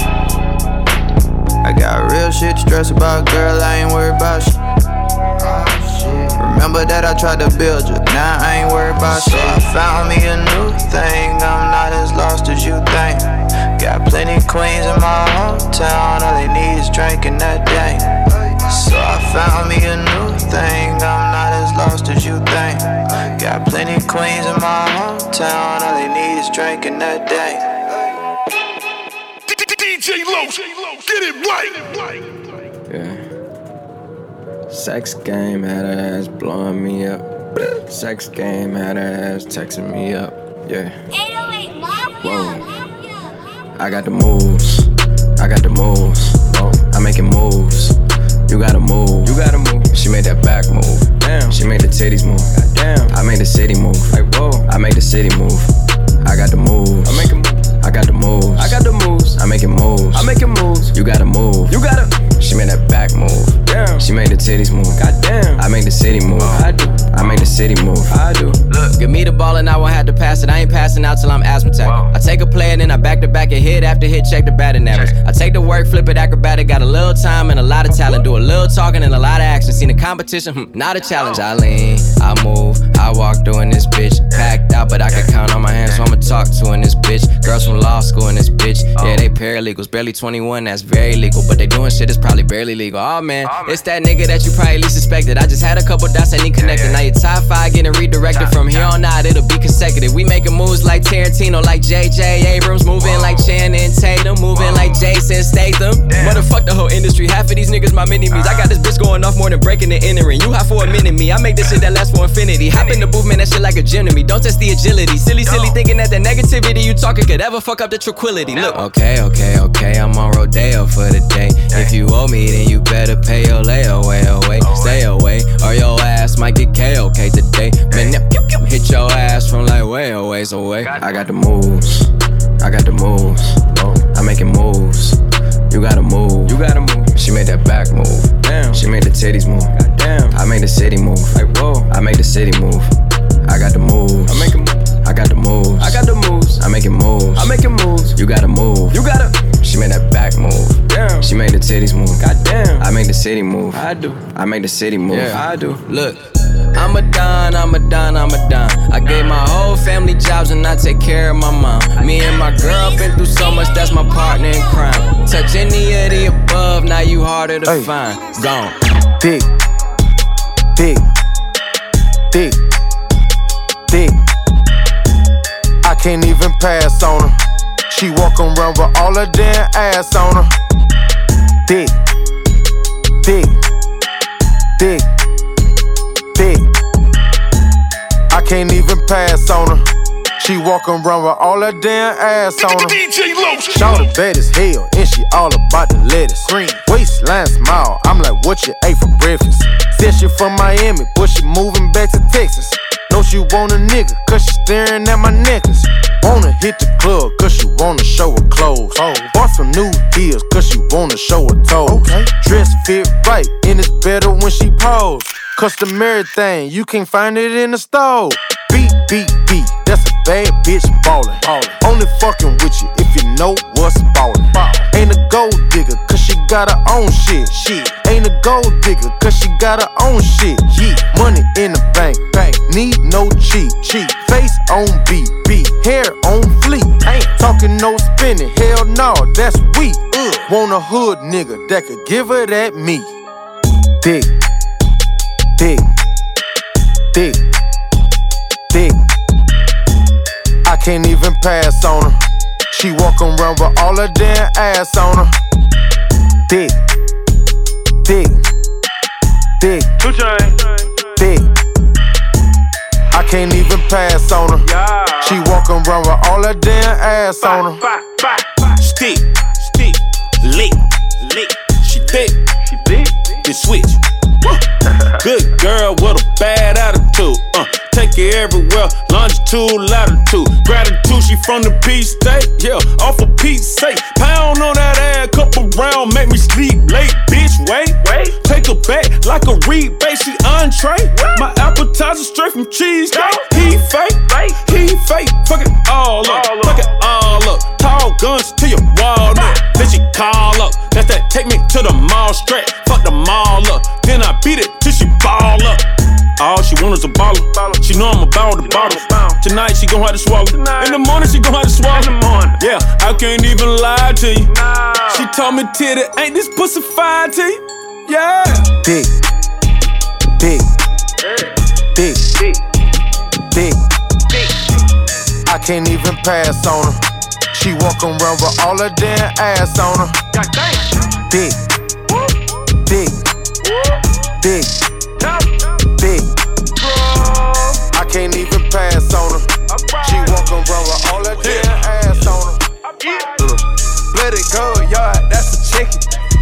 I got real shit to stress about, girl, I ain't worried about shit. Remember that I tried to build you, now I ain't worried about shit. So I found me a new thing, I'm not as lost as you think. Got plenty queens in my hometown, all they need is drinking that thing. So I found me a new thing, I'm not as lost as you think. Got plenty queens in my hometown, all they need is drinking that thing. D J Low, get it right. Yeah. Sex game had her ass blowing me up. Sex game had her ass texting me up. Yeah. eight oh eight Mafia. I got the moves. I got the moves. I'm making moves. You gotta move. You gotta move. She made that back move. Damn. She made the titties move. Goddamn. I made the city move. Like whoa. I made the city move. I got the moves. I make a- I got the moves. I got the moves. I'm making moves. I'm making moves. You gotta move. You gotta. She made that back move. Damn. She made the titties move. Goddamn. I make the city move. I do. I make the city move. I do. Look, give me the ball and I won't have to pass it. I ain't passing out till I'm asthmatic. Wow. I take a play and then I back to back and hit after hit, check the batting average. I take the work, flip it acrobatic. Got a little time and a lot of talent. Do a little talking and a lot of action. Seen the competition, hmm, not a challenge. I lean, I move, I walk doing this bitch. Packed out, but I can count on my hands, so I'ma talk to in this bitch. Girls from law school in this bitch. Yeah, they paralegals, barely twenty-one, that's very legal. But they doing shit that's probably barely legal. Oh man, oh, man. It's that nigga that you probably least suspected. I just had a couple dots that need connected. Yeah, yeah. Now your top five getting redirected. Top, from here top. on out, it'll be consecutive. We making moves like Tarantino, like J J. Abrams. Moving Whoa. like Channing Tatum, moving Whoa. like Jason Statham. Damn. Motherfuck the whole industry, half of these niggas my mini-me's. Uh-huh. I got this bitch going off more than breaking and entering. You hot for a minute me, I make this shit that lasts for infinity. Hop in the booth, man, that shit like a gym to me. Don't test the agility. Silly, Yo. silly thinking that the negativity you talking could ever fuck up the tranquility. Look. Okay, okay, okay, I'm on Rodeo for the day. Dang. If you owe me, then you better pay your lay away, away. All stay right. away, or your ass might get K O K today. Dang. Man, now, hit your ass from like way a ways away. Got I got the moves. I got the moves. I'm making moves. You gotta move. You gotta move. She made that back move. Damn. She made the titties move. Goddamn. I made the city move. Like whoa. I made the city move. I got the moves. I make a move. I got the moves. I got the moves. I'm making moves. I'm making moves. You gotta move. You gotta. She made that back move. Damn. She made the titties move. Goddamn. I make the city move. I do. I make the city move. Yeah, I do. Look. I'm a don, I'm a don, I'm a don. I gave my whole family jobs and I take care of my mom. Me and my girl been through so much, that's my partner in crime. Touch any of the above, now you harder to hey. find. Gone. Thick, thick, thick, thick. I can't even pass on her. She walk around with all her damn ass on her. Thick, thick, thick. Thick. I can't even pass on her. She walkin' around with all her damn ass on her. D J Low. Shawty bad as hell, and she all about the lettuce. Green waistline smile, I'm like, what you ate for breakfast? Said she from Miami, but she movin' back to Texas. Know she want a nigga, cause she staring at my niggas. Wanna hit the club, cause she wanna show her clothes. Oh. Bought some new deals, cause she wanna show her toes. Okay. Dress fit right, and it's better when she pose. Customary thing, you can't find it in the store. Beat, beat, beat, that's a bad bitch ballin'. Ballin'. Only fuckin' with you if you know what's ballin'. Ballin'. Ain't a gold digger, cause she got her own shit. Shit. Ain't a gold digger, cause she got her own shit. Yeah. Money in the bank, bank. Need no cheat, cheat. Face on beat, beat. Hair on fleek. Ain't talkin' no spinning, hell no, that's weak. Uh. Want a hood nigga that could give her that meat. Dick. Thick, thick, thick. I can't even pass on her. She walk around with all her damn ass on her. Thick, thick, thick, thick. I can't even pass on her. She walk around with all her damn ass on her. Stick, stick, lick, lick. She thick, she thick, then switch. Good girl with a bad attitude. Uh, take you everywhere, longitude, latitude. Gratitude, she from the P-State, yeah, off of Pete's sake. Pound on that ass, couple round, make me sleep late. Bitch, wait, wait. Take her back like a rebate, she entree. What? My appetizer straight from cheesecake. He fake, fake, he fake. Fuck it all up, all fuck up. It all up. Tall guns to your walnut. Right. Then she call up, that's that take me to the mall straight. Fuck the mall up, then I beat it till she ball up. All she want is a baller. She know I'm about the bottle. Tonight she gon' have to swallow. In the morning she gon' have to swallow. Yeah, I can't even lie to you. She told me, Titty, ain't this pussy fire to you? Yeah. Thick, thick, thick, thick, thick. I can't even pass on her. She walk around with all her damn ass on her. Thick, thick, thick, thick. I can't even pass on her. She walk around with all her damn ass on her. Let it go, y'all, that's a chicken.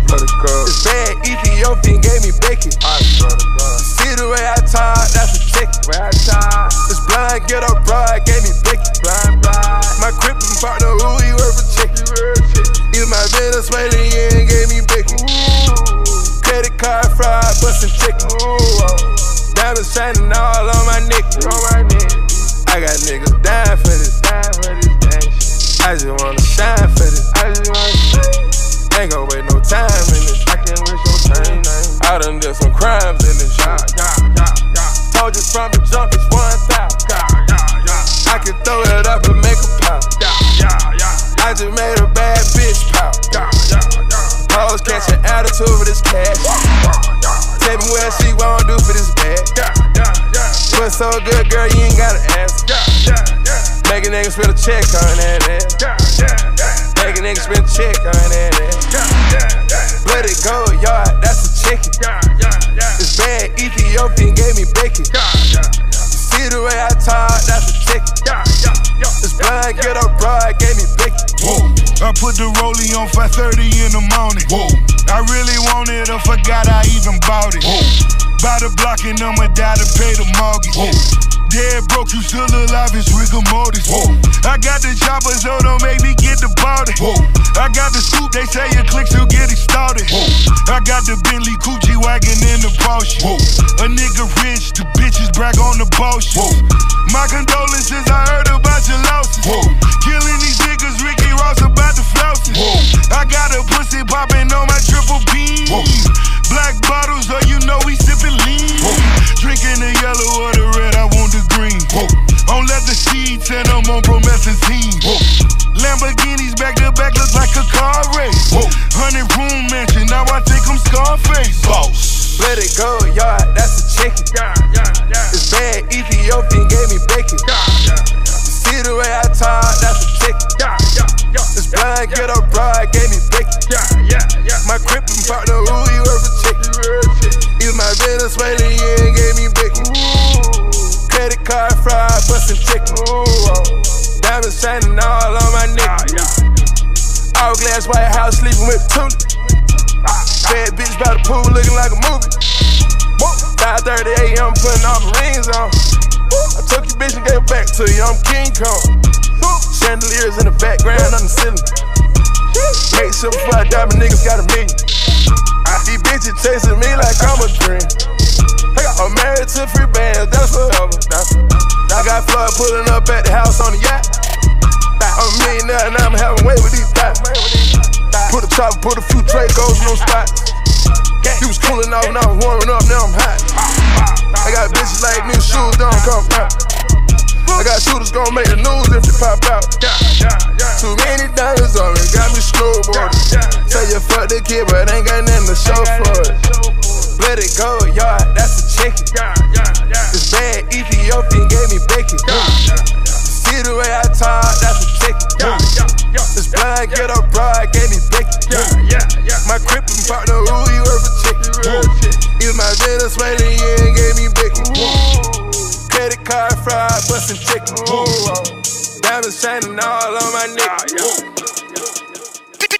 This bad Ethiopian gave me bacon. See the way I talk, that's a chicken. This blind ghetto broad gave me bacon. My crippin' partner, ooh, he worth a chicken. Even my Venezuelan gave me bacon. Credit card fraud, bustin' chicken. Diamonds shining all on my neck. I got niggas dying for this. I just wanna shine for this. I just wanna shine. Ain't gon' wait no time in this. I can't wish your pain. I done did some crimes in this. Yeah, yeah, yeah, yeah. Told you from the jump, it's one thousand. Yeah, yeah, yeah. I can throw it up and make a pop. Yeah, yeah, yeah. I just made a bad bitch pop. Yeah, yeah, yeah. Hoes catch an attitude for this cash. Yeah, yeah, yeah. Tell me what she won't do for this bag. Yeah, yeah, yeah. Doing so good, girl, you ain't gotta ask. Yeah, yeah, yeah. Make a nigga spit a check on that ass. Yeah, yeah, yeah. Make a nigga spend a check on that ass. Let it go, y'all, that's a chicken. This bad Ethiopian gave me bacon. See the way I talk, that's a chicken. This blind ghetto broad gave me bacon. Whoa. I put the rollie on five thirty in the morning. Whoa. I really wanted or forgot I even bought it. Whoa. Buy the block and I'ma die to pay the mortgage. Whoa. Dead broke, you still alive, it's rigor mortis. Whoa. I got the chopper, so don't make me get the body. Whoa. I got the scoop, they say your clicks will get it started. Whoa. I got the Bentley Coochie wagon in the Porsche. Whoa. A nigga rich, the bitches brag on the bullshit. My condolences, I heard about your losses. Whoa. Killing these niggas, Ricky Ross about the flousing. I got a pussy popping on my triple beam. Whoa. Black bottles, or you know we sipping lean. Whoa. Drinking the yellow or the red, I want the green. Whoa. On leather sheets and I'm on promethazine. Lamborghinis back to back look like a car race. Whoa. Hundred room mansion, now I think I'm Scarface. Boss. Let it go, y'all, that's a chicken. Yeah, yeah, yeah. This bad Ethiopian gave me bacon. Yeah, yeah, yeah. See the way I talk, that's a chicken. Yeah, yeah, yeah. This blind yeah, yeah. ghetto broad gave me bacon. Yeah, yeah, yeah. My crippin' yeah, partner, yeah, yeah. Ooh, he worth a chicken. Even my Venezuelan yeah, gave me bacon. Credit card fraud, bustin' chicken. Diamonds shining all on my neck. Hourglass White House, sleeping with Tootie. Bad bitch by the pool, looking like a movie. five thirty a m, putting all my rings on. I took your bitch and gave it back to you, I'm King Kong. Chandeliers in the background, on the ceiling. Make sure before I die, my niggas got a million. These bitches chasing me like I'm a dream. I'm married to free bands, that's forever. I got Floyd pulling up at the house on the yacht. I'm a millionaire and I'm having way with these thoughts. Put a chopper, put a few Dracos in them spots. You was cooling off and I was warming up, now I'm hot. I got bitches like me, shoes don't come out. I got shooters gon' make the news if they pop out. Too many diamonds on it, got me snowboarding. Say you fuck the kid, but ain't got nothing to show for it. Let it go, y'all, that's a chicken. This bad Ethiopian gave me bacon. See the way I talk. I get up broad, gave me Becky. Yeah, yeah, yeah. My crippin' partner, who he worth a check. Even my Venezuelan, he ain't gave me Becky. Credit card fraud, bustin' chicken. Diamonds shining all on my neck.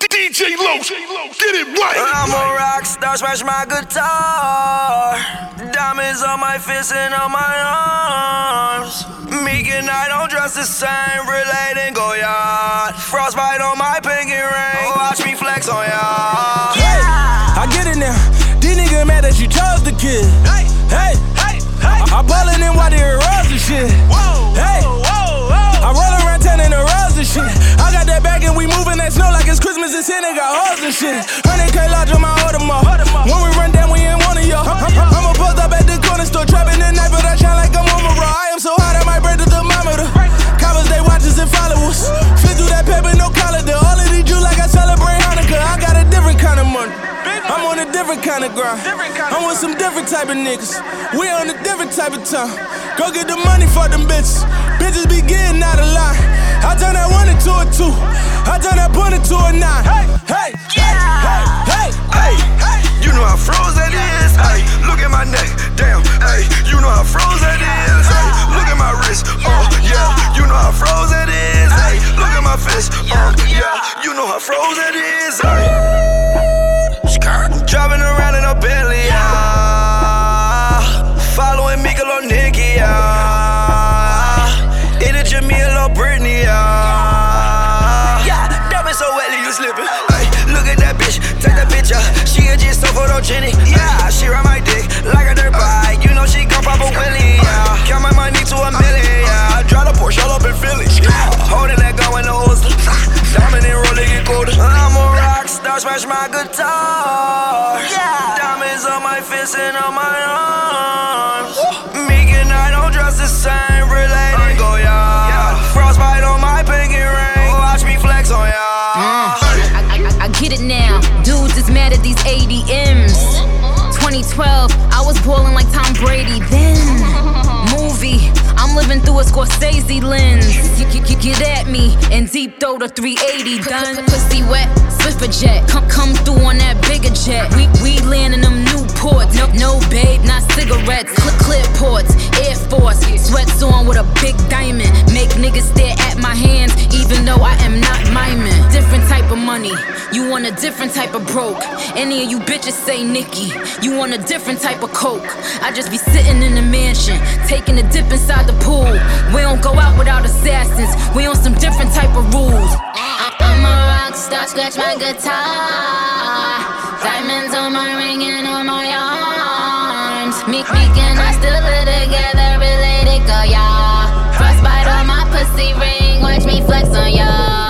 D J Low, get it right. I'm a rock star, smash my guitar. Diamonds on my fists and on my arms. Meek and I don't dress the same, relating go yard. Frostbite on my pinky ring, watch me flex on y'all. Yeah. Hey, I get it now, these niggas mad that you chose the kid. Hey, hey, hey, hey. I ballin' in while they rose and shit. Whoa, hey, whoa, whoa, whoa. I roll around town in the rose and shit. I got that bag and we moving that snow like it's Christmas and Santa got hoes and shit. one hundred K lodge on my Audemars. When we run down, we ain't one of y'all. I'm, I'm a buzz up at the corner store, trapping the night, but I shine like I'm on my raw. I am so hot, I might break the thermometer. Coppers, they watch us and follow us. Fit through that paper, no collar. All of these Jews like I celebrate Hanukkah. I got a different kind of money. I'm on a different kind of grind. I'm with some different type of niggas. We on a different type of time. Go get the money for them bitches. Bitches be getting out of line. I turn that one into a two. I turn that point into a nine. Hey, hey, yeah. hey, hey, hey, hey. You know how froze that is. Hey, look at my neck, damn. Hey, you know how froze that is. Hey, look at my wrist. Oh yeah, you know how froze that is. Hey, look at my fist. Oh yeah, you know how froze that is. Hey, driving around in a Bentley. Yeah. Following Michael or Nicky. Yeah. She a just so photogenic, yeah. She ride my dick like a dirt bike. You know she gon' pop a willy, yeah. Count my money to a million, yeah. I drive the Porsche all up in Philly, yeah. Holding that gun with no holster. Diamond and rolling it colder. I'm a rock star, smash my guitar, yeah. Diamonds on my fists and on my arms. Meek and I don't dress the same, related go, yeah. Frostbite on my pinky ring, watch me flex on y'all. I get it now. Dudes is mad at these A D Ms. twenty twelve, I was ballin' like Tom Brady. Then, movie, I'm living through a Scorsese lens. Get at me and deep throw the three eighty done. Pussy wet, Swiffer jet. Come, come through on that bigger jet. We, we landin' them Newports. No, no, babe, not cigarettes. Clip, clip ports, Air Force. Sweats on with a big diamond. Make niggas stare at my hands, even though I am not miming. Different type of money. You want a different type of broke. Any of you bitches say Nikki. You want a different type of coke. I just be sitting in the mansion, taking a dip inside the pool. We don't go out without assassins. We on some different type of rules. I'm a rock star, scratch my guitar. Diamonds on my ring and on my arms. Meek, Meek and I still live together, related go y'all. Frostbite on my pussy ring, watch me flex on y'all.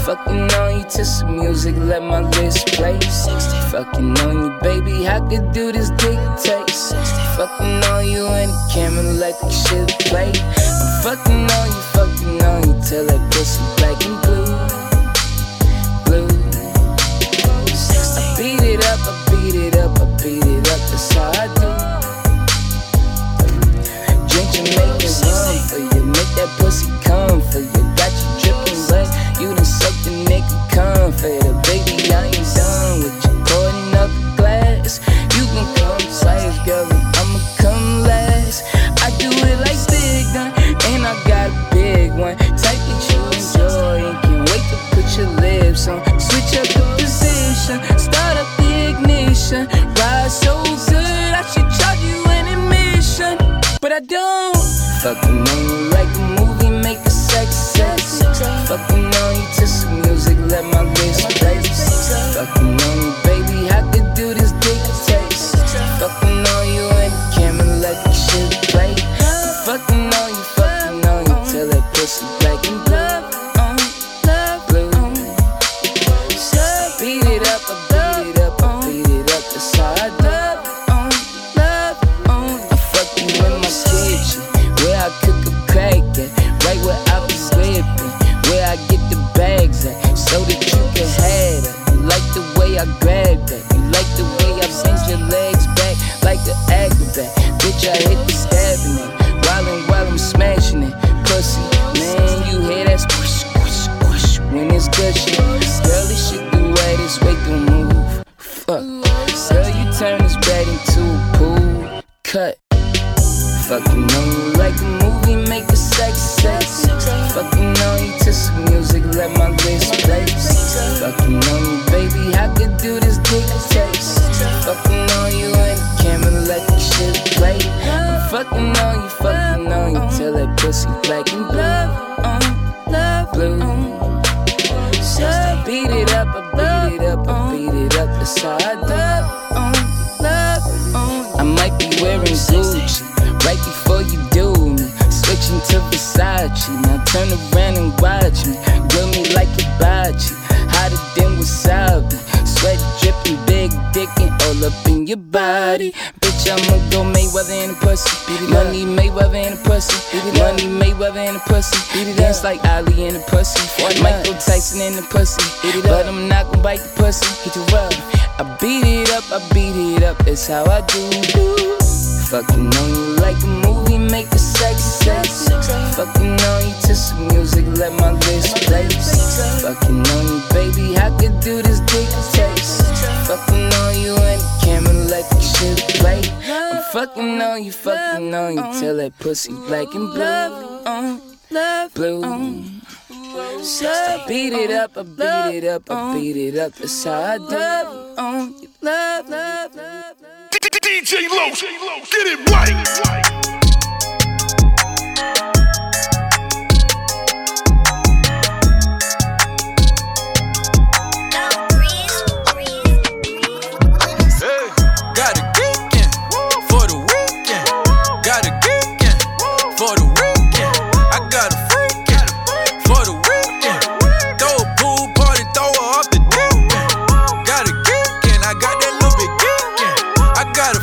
Fucking on you to some music, let my list play. Fucking on you, baby, I could do this dictate. Fucking on you and the camera, let the shit play. I'm fucking on you, fucking on you till that pussy black and blue, blue. I beat it up, I beat it up, I beat it up, that's all I do. Drink you, make it run for you, make that pussy come for you. Got you dripping wet. You done sucked the nigga comforter. Baby, I ain't done with you. Pouring up a glass. You can come safe, girl, and I'ma come last. I do it like Big Gun, and I got a big one. Type that you enjoy and can't wait to put your lips on. Switch up the position, start up the ignition. Ride so good, I should charge you an admission, but I don't. Fucking on you like a movie, make a sex sex. Fucking on you to some music, let my wrist play. Fucking on you, baby, I could do this dictate. Fucking on you and the camera, let the shit play. Fucking on you, fucking on you till that pussy black. like the way I send your legs back like an acrobat. Bitch, I hit the stabbing it, wildin' while I'm smashing it. Pussy, man, you hear that squish, squish, squish when it's good shit. Girl, this shit the way this way to move. Fuck. Girl, you turn this bed into a pool cut. Fucking on you like a movie, make a sex sex. Fucking on you to some music, let my wrist play. Fucking on you, baby, I could do this dick taste. Fucking on you in the camera, let the shit play. I'm fucking on you, fucking on you till that pussy black and blue. Love blue. So I beat it up, I beat it up, I beat it up. That's how I do. I might be wearing Gucci right before you do me, switching to Versace. Now turn around and watch me, grill me like hibachi, hotter than wasabi. Sweat dripping, big dick and all up in your body. Bitch, I'ma go Mayweather in the pussy. Money Mayweather in the pussy. Money Mayweather in the pussy. Dance like Ali in the pussy. Michael Tyson in the pussy. But I'm not gon' bite the pussy. Hit the rub. I beat it up, I beat it up. That's how I do. Fucking on you like a movie, make a sex sex. Fucking on you to some music, let my wrist play. Fucking on you, baby, I could do this dick taste. Fucking on you in the camera, like the shit play. I'm fucking on you, fucking on you till that pussy black and blue, blue. So I beat it up, I beat it up, I beat it up. That's how I do. Love, love, love. D J Low, get it right. Hey, got a geekin' for the weekend. Got a geekin' for the weekend. I got a freakin' for the weekend. Throw a pool party, throw her off the deck. Got a geekin', I got that little bit geekin'. I got a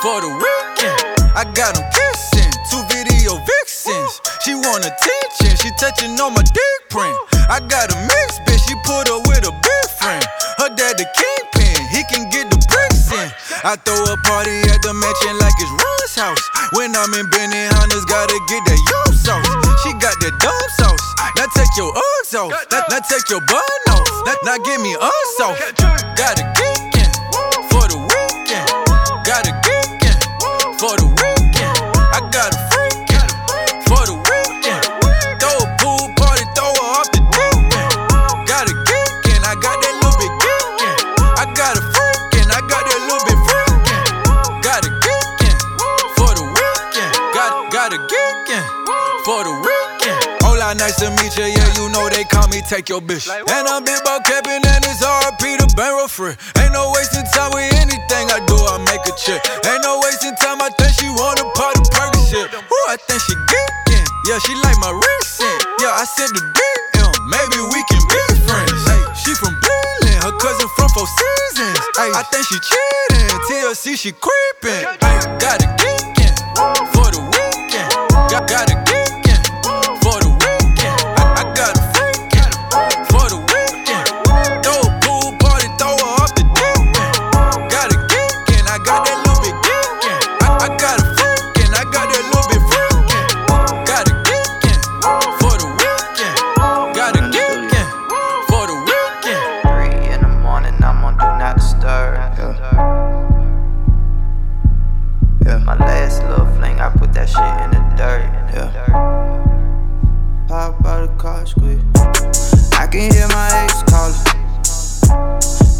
for the weekend, I got them kissing, two video vixens. She want attention, she touching on my dick print. I got a mixed bitch, she put her with a big friend. Her dad the kingpin, he can get the bricks in. I throw a party at the mansion like it's Ron's house. When I'm in Benihanas, gotta get that yum sauce. She got that dumb sauce. Now take your Uggs off, now, now take your bun off, now, now give me Uggs off. Got a geekin' for the weekend, got a geekin'. For the weekend, I got a freakin' for the weekend. Throw a pool party, throw her off the deck. Got a geekin', I got that little bit geekin'. I got a freakin', I got that little bit freakin'. Got a geekin' for the weekend. Got got a geekin' for the weekend. Hola, nice to meet ya, yeah, you know they call me take your bitch. And I'm big about cappin' and it's R P to barrel free. Ain't no wasting time with anything I do, I make a check. Ain't no wasting time. I think she want a part of Percocets. Ooh, I think she geekin'. Yeah, she like my recent. Yeah, I sent the D M. Maybe we can be friends. Ay, she from Berlin, her cousin from Four Seasons. Ay, I think she cheatin'. T L C, she creepin'. Ay, got a geekin' for the weekend. Got, got a geekin' for the weekend. I, I got a freakin' for the weekend. Throw a pool party, throw her off the deck. Got a geekin', I got that little bit geekin'. I got a freakin', I got that little bit freakin'. Got a geekin' for the weekend. Got a geekin' for the weekend. Three in the morning, I'm on do not disturb. Yeah. Yeah. My last little fling, I put that shit in the dirt. In the yeah. Dirt. Pop out the car, squeeze. I can hear my ex callin'.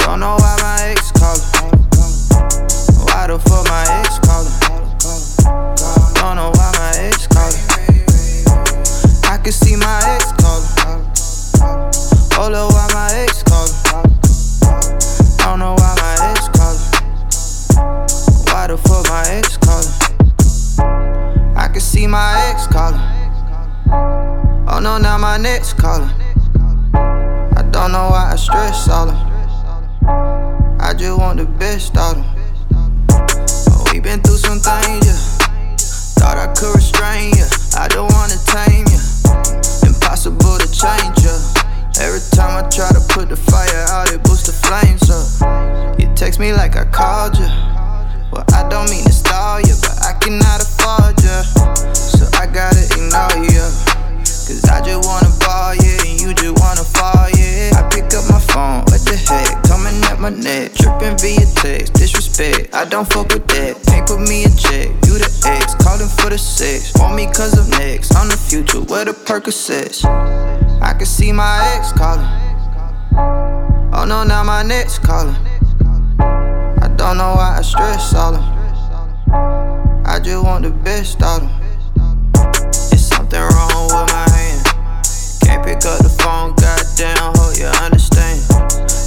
Don't know why my ex callin'. Why the fuck my ex callin'? Don't know why my ex callin'. I can see my ex callin'. Oh, look why my ex callin'. Don't know why my ex callin'. Why the fuck my ex callin'? I can see my ex callin'. Oh no, now my next callin'. I don't know why I stress all them. I just want the best out of them. We been through some things, yeah. Thought I could restrain ya, yeah. I don't wanna tame ya, yeah. And flames up. You text me like I called you. Well, I don't mean to stall you, but I cannot afford you. So I gotta ignore you. Cause I just wanna ball, yeah, and you just wanna fall, yeah. I pick up my phone, what the heck, coming at my neck. Trippin' via text, disrespect, I don't fuck with that. Pink with me a check, you the ex, callin' for the sex. Want me cause I'm next, I'm the future, where the Percocets. I can see my ex callin'. Oh no, now my next callin'. I don't know why I stress all them. I just want the best out them. It's something wrong with my hand. Can't pick up the phone, goddamn, hope you understand.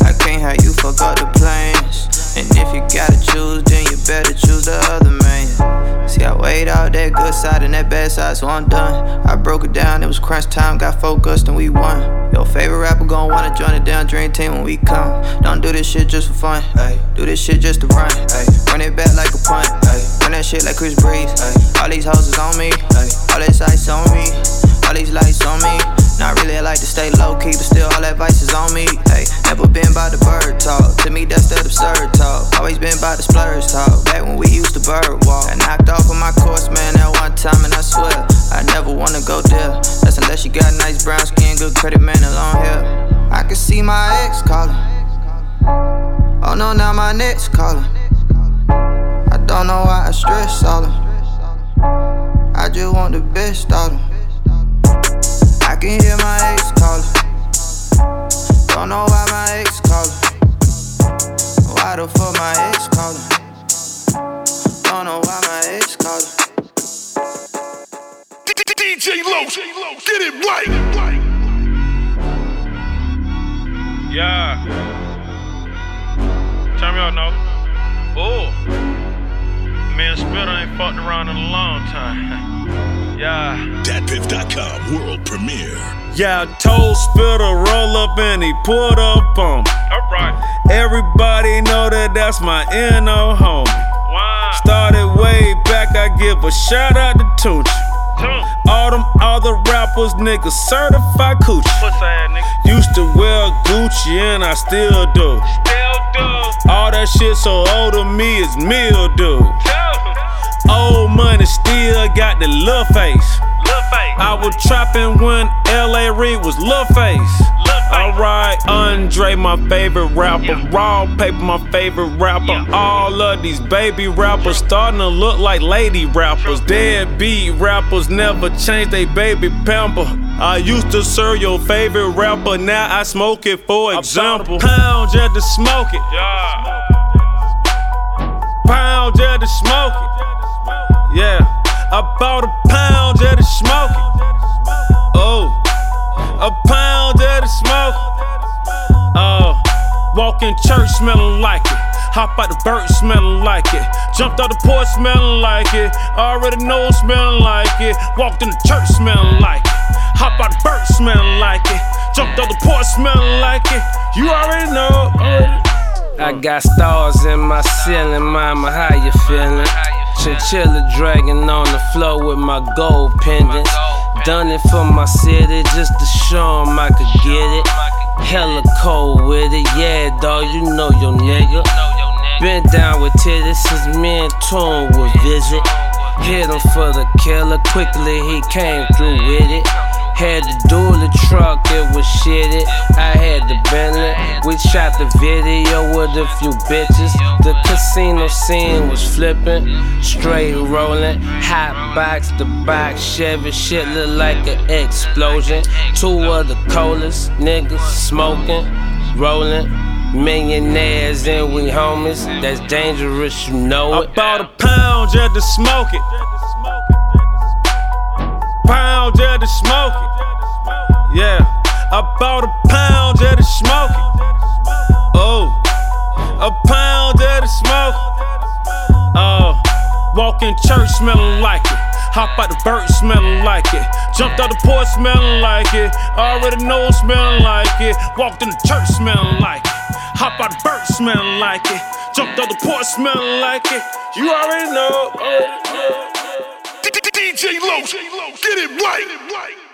I can't have you fuck up the plans. And if you gotta choose, then you better choose the other man. See, I weighed out that good side and that bad side, so I'm done. I broke it down, it was crunch time, got focused and we won. Your favorite rapper gon' wanna join the damn dream team when we come. Don't do this shit just for fun, ay. Do this shit just to run, ay. Run it back like a punt, ay. Run that shit like Chris Breeze, ay. All these hoes is on me, ay. All this ice on me, all these lights on me. Not really, I like to stay low-key, but still all that vice is on me. Hey, never been by the bird talk. To me, that's that absurd talk. Always been by the splurge talk. Back when we used to bird walk. I knocked off of my course, man, that one time, and I swear I never wanna go there. That's unless you got nice brown skin, good credit, man, and long hair. I can see my ex calling. Oh no, now my next calling. I don't know why I stress all them. I just want the best out them. I can hear my ex callin'. Don't know why my ex callin'. Why the fuck my ex callin'? Don't know why my ex callin'. D J Low, get it right. Yeah. Turn me on now. Oh. Man, Spitter ain't fucked around in a long time. Yeah. dat piff dot com world premiere. Yeah, I told Spitter roll up and he pulled up on me. Alright. Everybody know that that's my N O homie. Wow. Started way back, I give a shout out to Tunchi. All them other rappers, niggas certified coochie. What's that, nigga? Used to wear Gucci and I still do. Still do. All that shit so old to me is mildew. Old money still got the Lil' Face. Lil' Face. I was trapping when L A. Reed was Lil' Face. Lil' Face. Alright, Andre, my favorite rapper. Yeah. Raw Paper, my favorite rapper. Yeah. All of these baby rappers starting to look like lady rappers. Deadbeat rappers never change they baby pamper. I used to serve your favorite rapper, now I smoke it for example. Pound just to smoke it. Yeah. Pound just to smoke it. Yeah, I bought a pound of the smoke. Oh, a pound of the smoke. Oh, uh, walk in church smelling like it. Hop out the bird smelling like it. Jumped out the porch smelling like it. Already know I'm smelling like it. Walked in the church smelling like it. Hop out the bird smelling like it. Jumped out the porch smelling like it. You already know. Already. I got stars in my ceiling, mama. How you feeling? Chinchilla dragging on the floor with my gold pendants. Done it for my city just to show 'em I could get it. Hella cold with it, yeah, dawg, you know your nigga. Been down with titties since me and Tune would visit. Hit him for the killer, quickly he came through with it. Had to do the truck, it was shitty. I had to bend it. We shot the video with a few bitches. The casino scene was flipping, straight rolling. Hot box, the box, Chevy shit look like an explosion. Two of the coldest niggas smoking, rolling. Millionaires and we homies, that's dangerous, you know it. I bought a pound just to smoke it. Pound just to smoke it. Yeah, I bought a pound just to smoke it. Oh, a pound of the smoke. Oh, uh, walk in church smelling like it. Hop out the bird smelling like it. Jumped out the porch smelling like it. Already know I'm smelling like it. Walked in the church smelling like it. Hop out the bird smelling like it. Jumped out the porch smelling like it. You already know. Oh, yeah. D J Low, get it right.